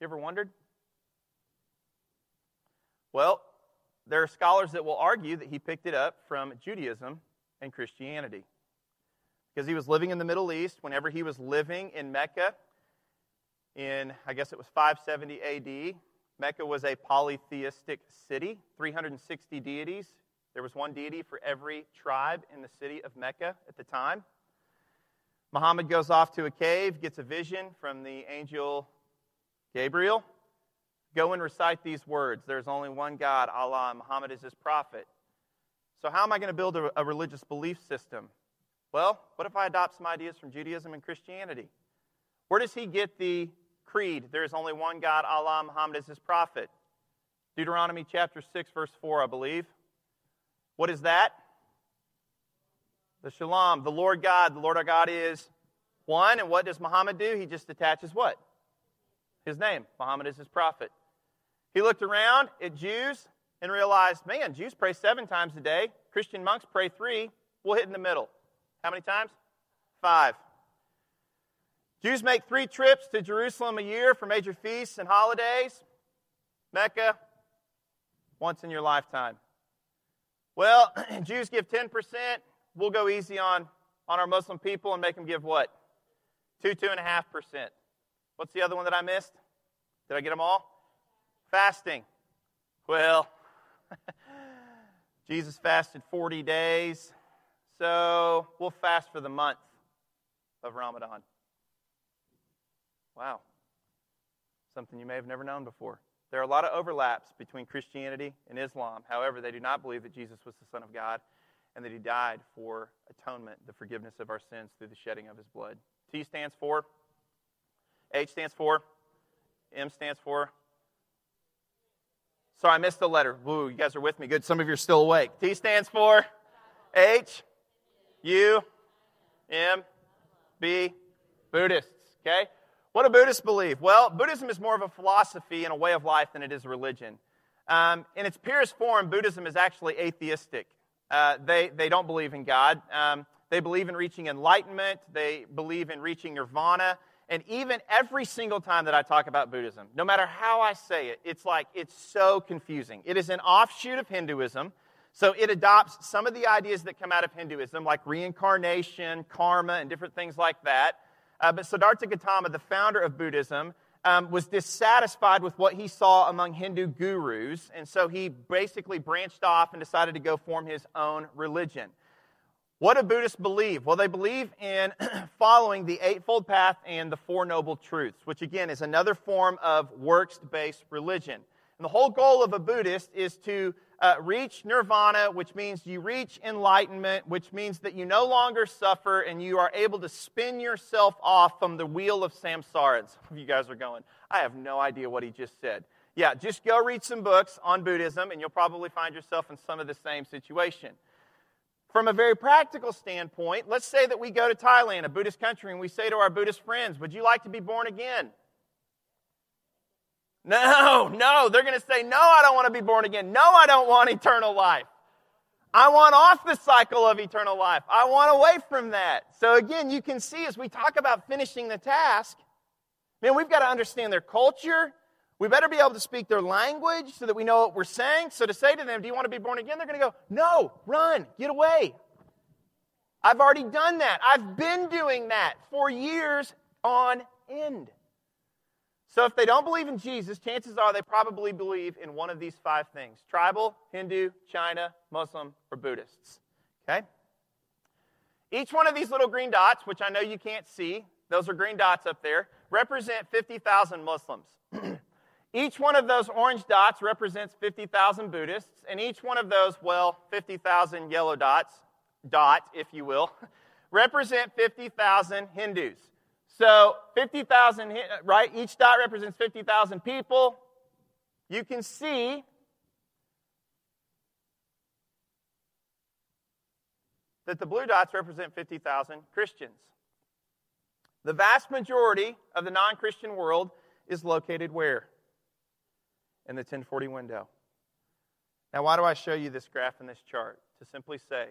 You ever wondered? Well, there are scholars that will argue that he picked it up from Judaism and Christianity. Because he was living in the Middle East. Whenever he was living in Mecca, in, I guess it was 570 AD, Mecca was a polytheistic city, 360 deities. There was one deity for every tribe in the city of Mecca at the time. Muhammad goes off to a cave, gets a vision from the angel Gabriel. Go and recite these words. There's only one God, Allah, and Muhammad is his prophet. So how am I going to build a religious belief system? Well, what if I adopt some ideas from Judaism and Christianity? Where does he get the creed? There is only one God, Allah, and Muhammad is his prophet. Deuteronomy chapter 6, verse 4, I believe. What is that? The Shalom, the Lord God. The Lord our God is one. And what does Muhammad do? He just attaches what? His name. Muhammad is his prophet. He looked around at Jews and realized, man, Jews pray 7 times a day. Christian monks pray 3. We'll hit in the middle. How many times? 5. Jews make 3 trips to Jerusalem a year for major feasts and holidays. Mecca, once in your lifetime. Well, Jews give 10%. We'll go easy on our Muslim people and make them give what? 2.5%. What's the other one that I missed? Did I get them all? Fasting. Well, Jesus fasted 40 days, so we'll fast for the month of Ramadan. Wow. Something you may have never known before. There are a lot of overlaps between Christianity and Islam. However, they do not believe that Jesus was the Son of God and that he died for atonement, the forgiveness of our sins through the shedding of his blood. T stands for? H stands for, M stands for, sorry, I missed a letter. Woo, you guys are with me. Good, some of you are still awake. T stands for, H, U, M, B, Buddhists, okay? What do Buddhists believe? Well, Buddhism is more of a philosophy and a way of life than it is a religion. In its purest form, Buddhism is actually atheistic. They don't believe in God. They believe in reaching enlightenment. They believe in reaching nirvana. And even every single time that I talk about Buddhism, no matter how I say it, it's like it's so confusing. It is an offshoot of Hinduism, so it adopts some of the ideas that come out of Hinduism, like reincarnation, karma, and different things like that. But Siddhartha Gautama, the founder of Buddhism, was dissatisfied with what he saw among Hindu gurus, and so he basically branched off and decided to go form his own religion. What do Buddhists believe? Well, they believe in following the Eightfold Path and the Four Noble Truths, which again is another form of works-based religion. And the whole goal of a Buddhist is to reach nirvana, which means you reach enlightenment, which means that you no longer suffer and you are able to spin yourself off from the wheel of samsara. And some of you guys are going, I have no idea what he just said. Yeah, just go read some books on Buddhism and you'll probably find yourself in some of the same situation. From a very practical standpoint, let's say that we go to Thailand, a Buddhist country, and we say to our Buddhist friends, would you like to be born again? No, they're going to say, no, I don't want to be born again. No, I don't want eternal life. I want off the cycle of eternal life. I want away from that. So again, you can see as we talk about finishing the task, man, we've got to understand their culture. We better be able to speak their language so that we know what we're saying. So to say to them, do you want to be born again? They're going to go, no, run, get away. I've already done that. I've been doing that for years on end. So if they don't believe in Jesus, chances are they probably believe in one of these five things: tribal, Hindu, China, Muslim, or Buddhists. Okay? Each one of these little green dots, which I know you can't see, those are green dots up there, represent 50,000 Muslims. Each one of those orange dots represents 50,000 Buddhists, and each one of those, 50,000 yellow dots, if you will, represent 50,000 Hindus. So 50,000, right? Each dot represents 50,000 people. You can see that the blue dots represent 50,000 Christians. The vast majority of the non-Christian world is located where? In the 1040 window. Now, why do I show you this graph and this chart? To simply say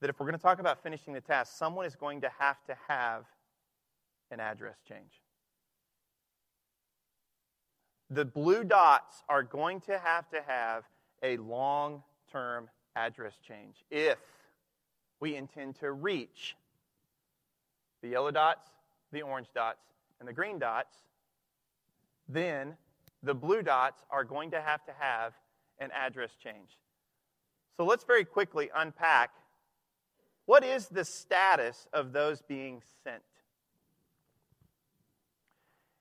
that if we're going to talk about finishing the task, someone is going to have an address change. The blue dots are going to have a long-term address change if we intend to reach the yellow dots, the orange dots, and the green dots. Then the blue dots are going to have an address change. So let's very quickly unpack what is the status of those being sent.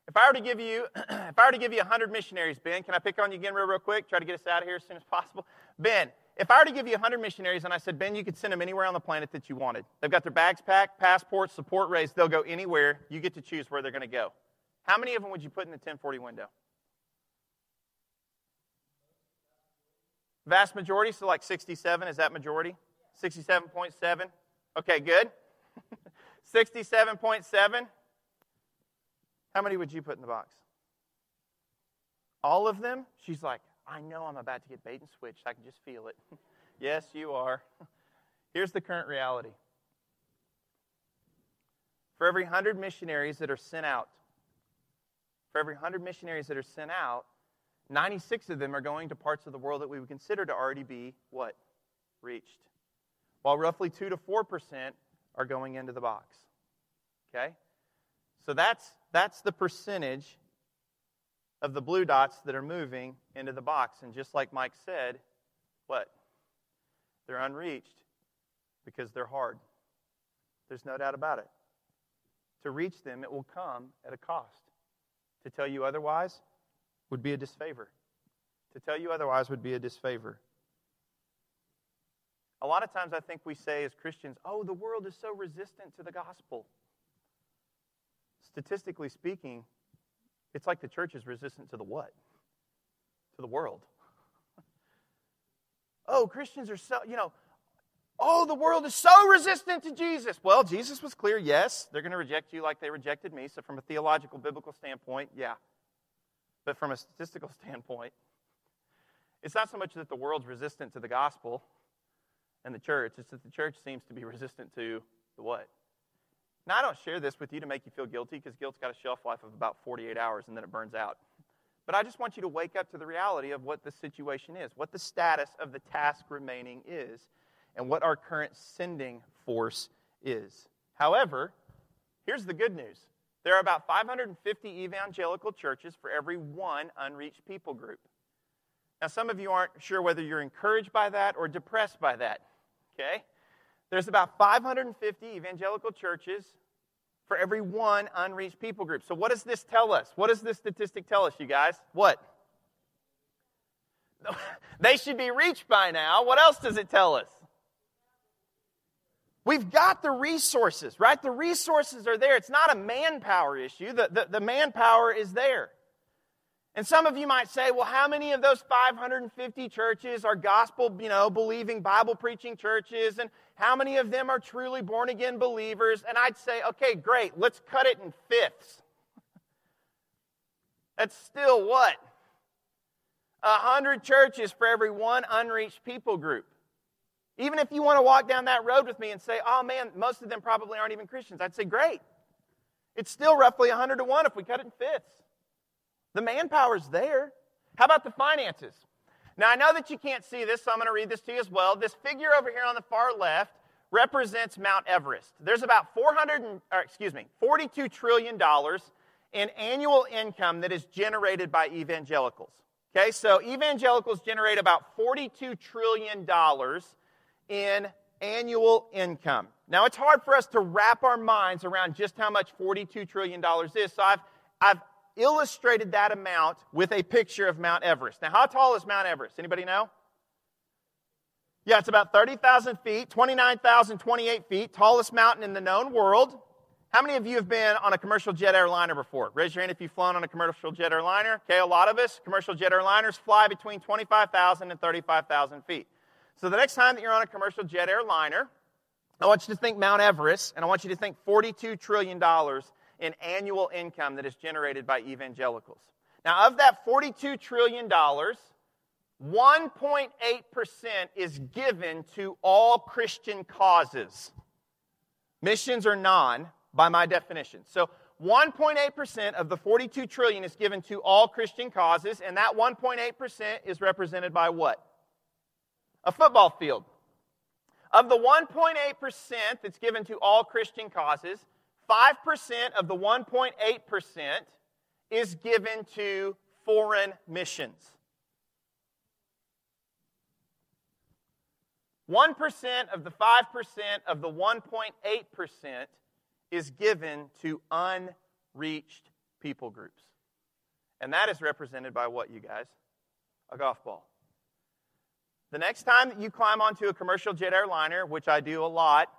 If I were to give you 100 missionaries, Ben, can I pick on you again real quick? Try to get us out of here as soon as possible. Ben, if I were to give you 100 missionaries and I said, Ben, you could send them anywhere on the planet that you wanted. They've got their bags packed, passports, support raised. They'll go anywhere. You get to choose where they're going to go. How many of them would you put in the 1040 window? Vast majority, so like 67, is that majority? 67.7. Okay, good. 67.7. How many would you put in the box? All of them? She's like, I know I'm about to get bait and switched. I can just feel it. Yes, you are. Here's the current reality. For every 100 missionaries that are sent out, 96 of them are going to parts of the world that we would consider to already be, what? Reached. While roughly 2 to 4% are going into the box. Okay? So that's the percentage of the blue dots that are moving into the box. And just like Mike said, what? They're unreached because they're hard. There's no doubt about it. To reach them, it will come at a cost. To tell you otherwise would be a disfavor. A lot of times I think we say as Christians, oh, the world is so resistant to the gospel. Statistically speaking, it's like the church is resistant to the what? To the world. Oh, Christians are so, the world is so resistant to Jesus. Well, Jesus was clear, yes, they're going to reject you like they rejected me. So from a theological, biblical standpoint, yeah. But from a statistical standpoint, it's not so much that the world's resistant to the gospel and the church. It's that the church seems to be resistant to the what? Now, I don't share this with you to make you feel guilty, because guilt's got a shelf life of about 48 hours, and then it burns out. But I just want you to wake up to the reality of what the situation is, what the status of the task remaining is, and what our current sending force is. However, here's the good news. There are about 550 evangelical churches for every one unreached people group. Now, some of you aren't sure whether you're encouraged by that or depressed by that, okay? There's about 550 evangelical churches for every one unreached people group. So what does this tell us? What does this statistic tell us, you guys? What? They should be reached by now. What else does it tell us? We've got the resources, right? The resources are there. It's not a manpower issue. The manpower is there. And some of you might say, well, how many of those 550 churches are gospel, believing, Bible-preaching churches, and how many of them are truly born-again believers? And I'd say, okay, great, let's cut it in fifths. That's still what? 100 churches for every one unreached people group. Even if you want to walk down that road with me and say, oh man, most of them probably aren't even Christians, I'd say, great. It's still roughly 100 to 1 if we cut it in fifths. The manpower's there. How about the finances? Now, I know that you can't see this, so I'm going to read this to you as well. This figure over here on the far left represents Mount Everest. There's about 42 trillion dollars in annual income that is generated by evangelicals. Okay, so evangelicals generate about $42 trillion in annual income. Now, it's hard for us to wrap our minds around just how much $42 trillion is, so I've illustrated that amount with a picture of Mount Everest. Now, how tall is Mount Everest? Anybody know? Yeah, it's about 30,000 feet, 29,028 feet, tallest mountain in the known world. How many of you have been on a commercial jet airliner before? Raise your hand if you've flown on a commercial jet airliner. Okay, a lot of us, commercial jet airliners fly between 25,000 and 35,000 feet. So the next time that you're on a commercial jet airliner, I want you to think Mount Everest, and I want you to think $42 trillion in annual income that is generated by evangelicals. Now, of that $42 trillion, 1.8% is given to all Christian causes. Missions are non, by my definition. So 1.8% of the $42 trillion is given to all Christian causes, and that 1.8% is represented by what? A football field. Of the 1.8% that's given to all Christian causes, 5% of the 1.8% is given to foreign missions. 1% of the 5% of the 1.8% is given to unreached people groups. And that is represented by what, you guys? A golf ball. The next time that you climb onto a commercial jet airliner, which I do a lot,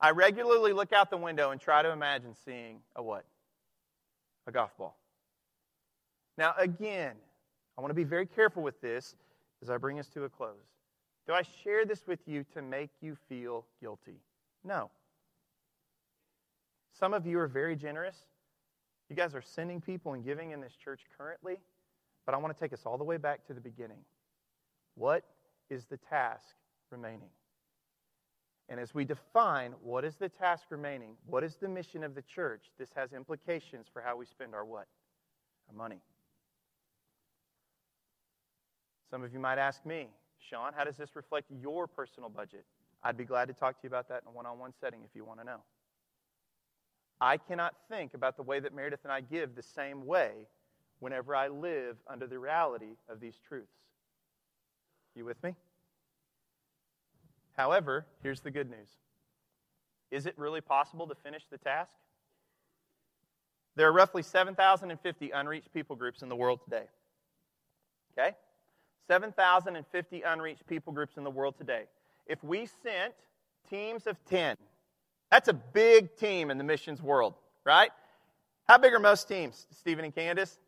I regularly look out the window and try to imagine seeing a what? A golf ball. Now, again, I want to be very careful with this as I bring us to a close. Do I share this with you to make you feel guilty? No. Some of you are very generous. You guys are sending people and giving in this church currently, but I want to take us all the way back to the beginning. What is the task remaining? And as we define what is the task remaining, what is the mission of the church, this has implications for how we spend our what? Our money. Some of you might ask me, Sean, how does this reflect your personal budget? I'd be glad to talk to you about that in a one-on-one setting if you want to know. I cannot think about the way that Meredith and I give the same way whenever I live under the reality of these truths. You with me? However, here's the good news. Is it really possible to finish the task? There are roughly 7,050 unreached people groups in the world today. Okay? 7,050 unreached people groups in the world today. If we sent teams of 10, that's a big team in the missions world, right? How big are most teams, Stephen and Candace?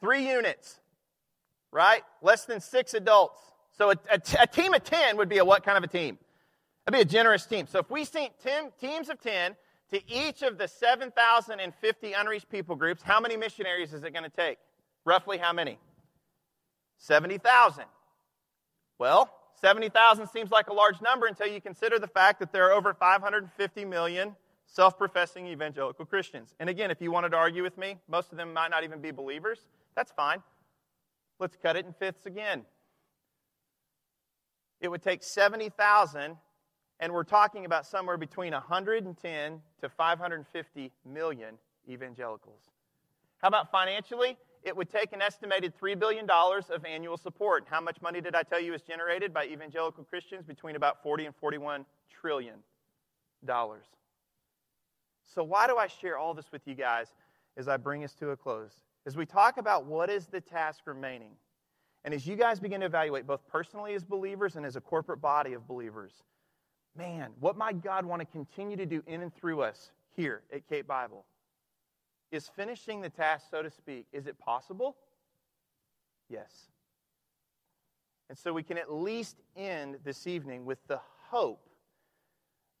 3 units. Right? Less than 6 adults. So a team of 10 would be a what kind of a team? That'd be a generous team. So if we sent teams of 10 to each of the 7,050 unreached people groups, how many missionaries is it going to take? Roughly how many? 70,000. Well, 70,000 seems like a large number until you consider the fact that there are over 550 million self-professing evangelical Christians. And again, if you wanted to argue with me, most of them might not even be believers. That's fine. Let's cut it in fifths again. It would take 70,000, and we're talking about somewhere between 110 to 550 million evangelicals. How about financially? It would take an estimated $3 billion of annual support. How much money did I tell you is generated by evangelical Christians? Between about 40 and $41 trillion. So why do I share all this with you guys as I bring us to a close? As we talk about what is the task remaining, and as you guys begin to evaluate both personally as believers and as a corporate body of believers, man, what might God want to continue to do in and through us here at Cape Bible? Is finishing the task, so to speak, is it possible? Yes. And so we can at least end this evening with the hope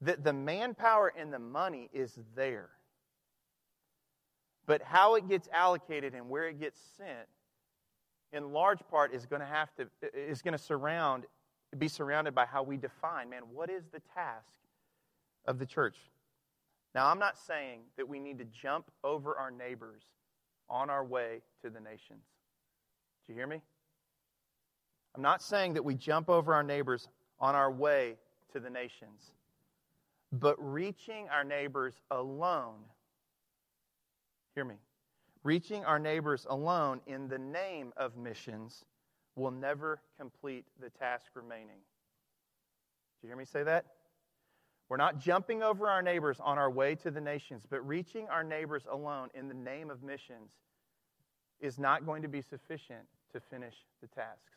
that the manpower and the money is there. But how it gets allocated and where it gets sent, in large part, is going to be surrounded by how we define, man, what is the task of the church? Now, I'm not saying that we need to jump over our neighbors on our way to the nations. Do you hear me? I'm not saying that we jump over our neighbors on our way to the nations, but reaching our neighbors alone Hear me. Reaching our neighbors alone in the name of missions will never complete the task remaining. Do you hear me say that? We're not jumping over our neighbors on our way to the nations, but reaching our neighbors alone in the name of missions is not going to be sufficient to finish the task.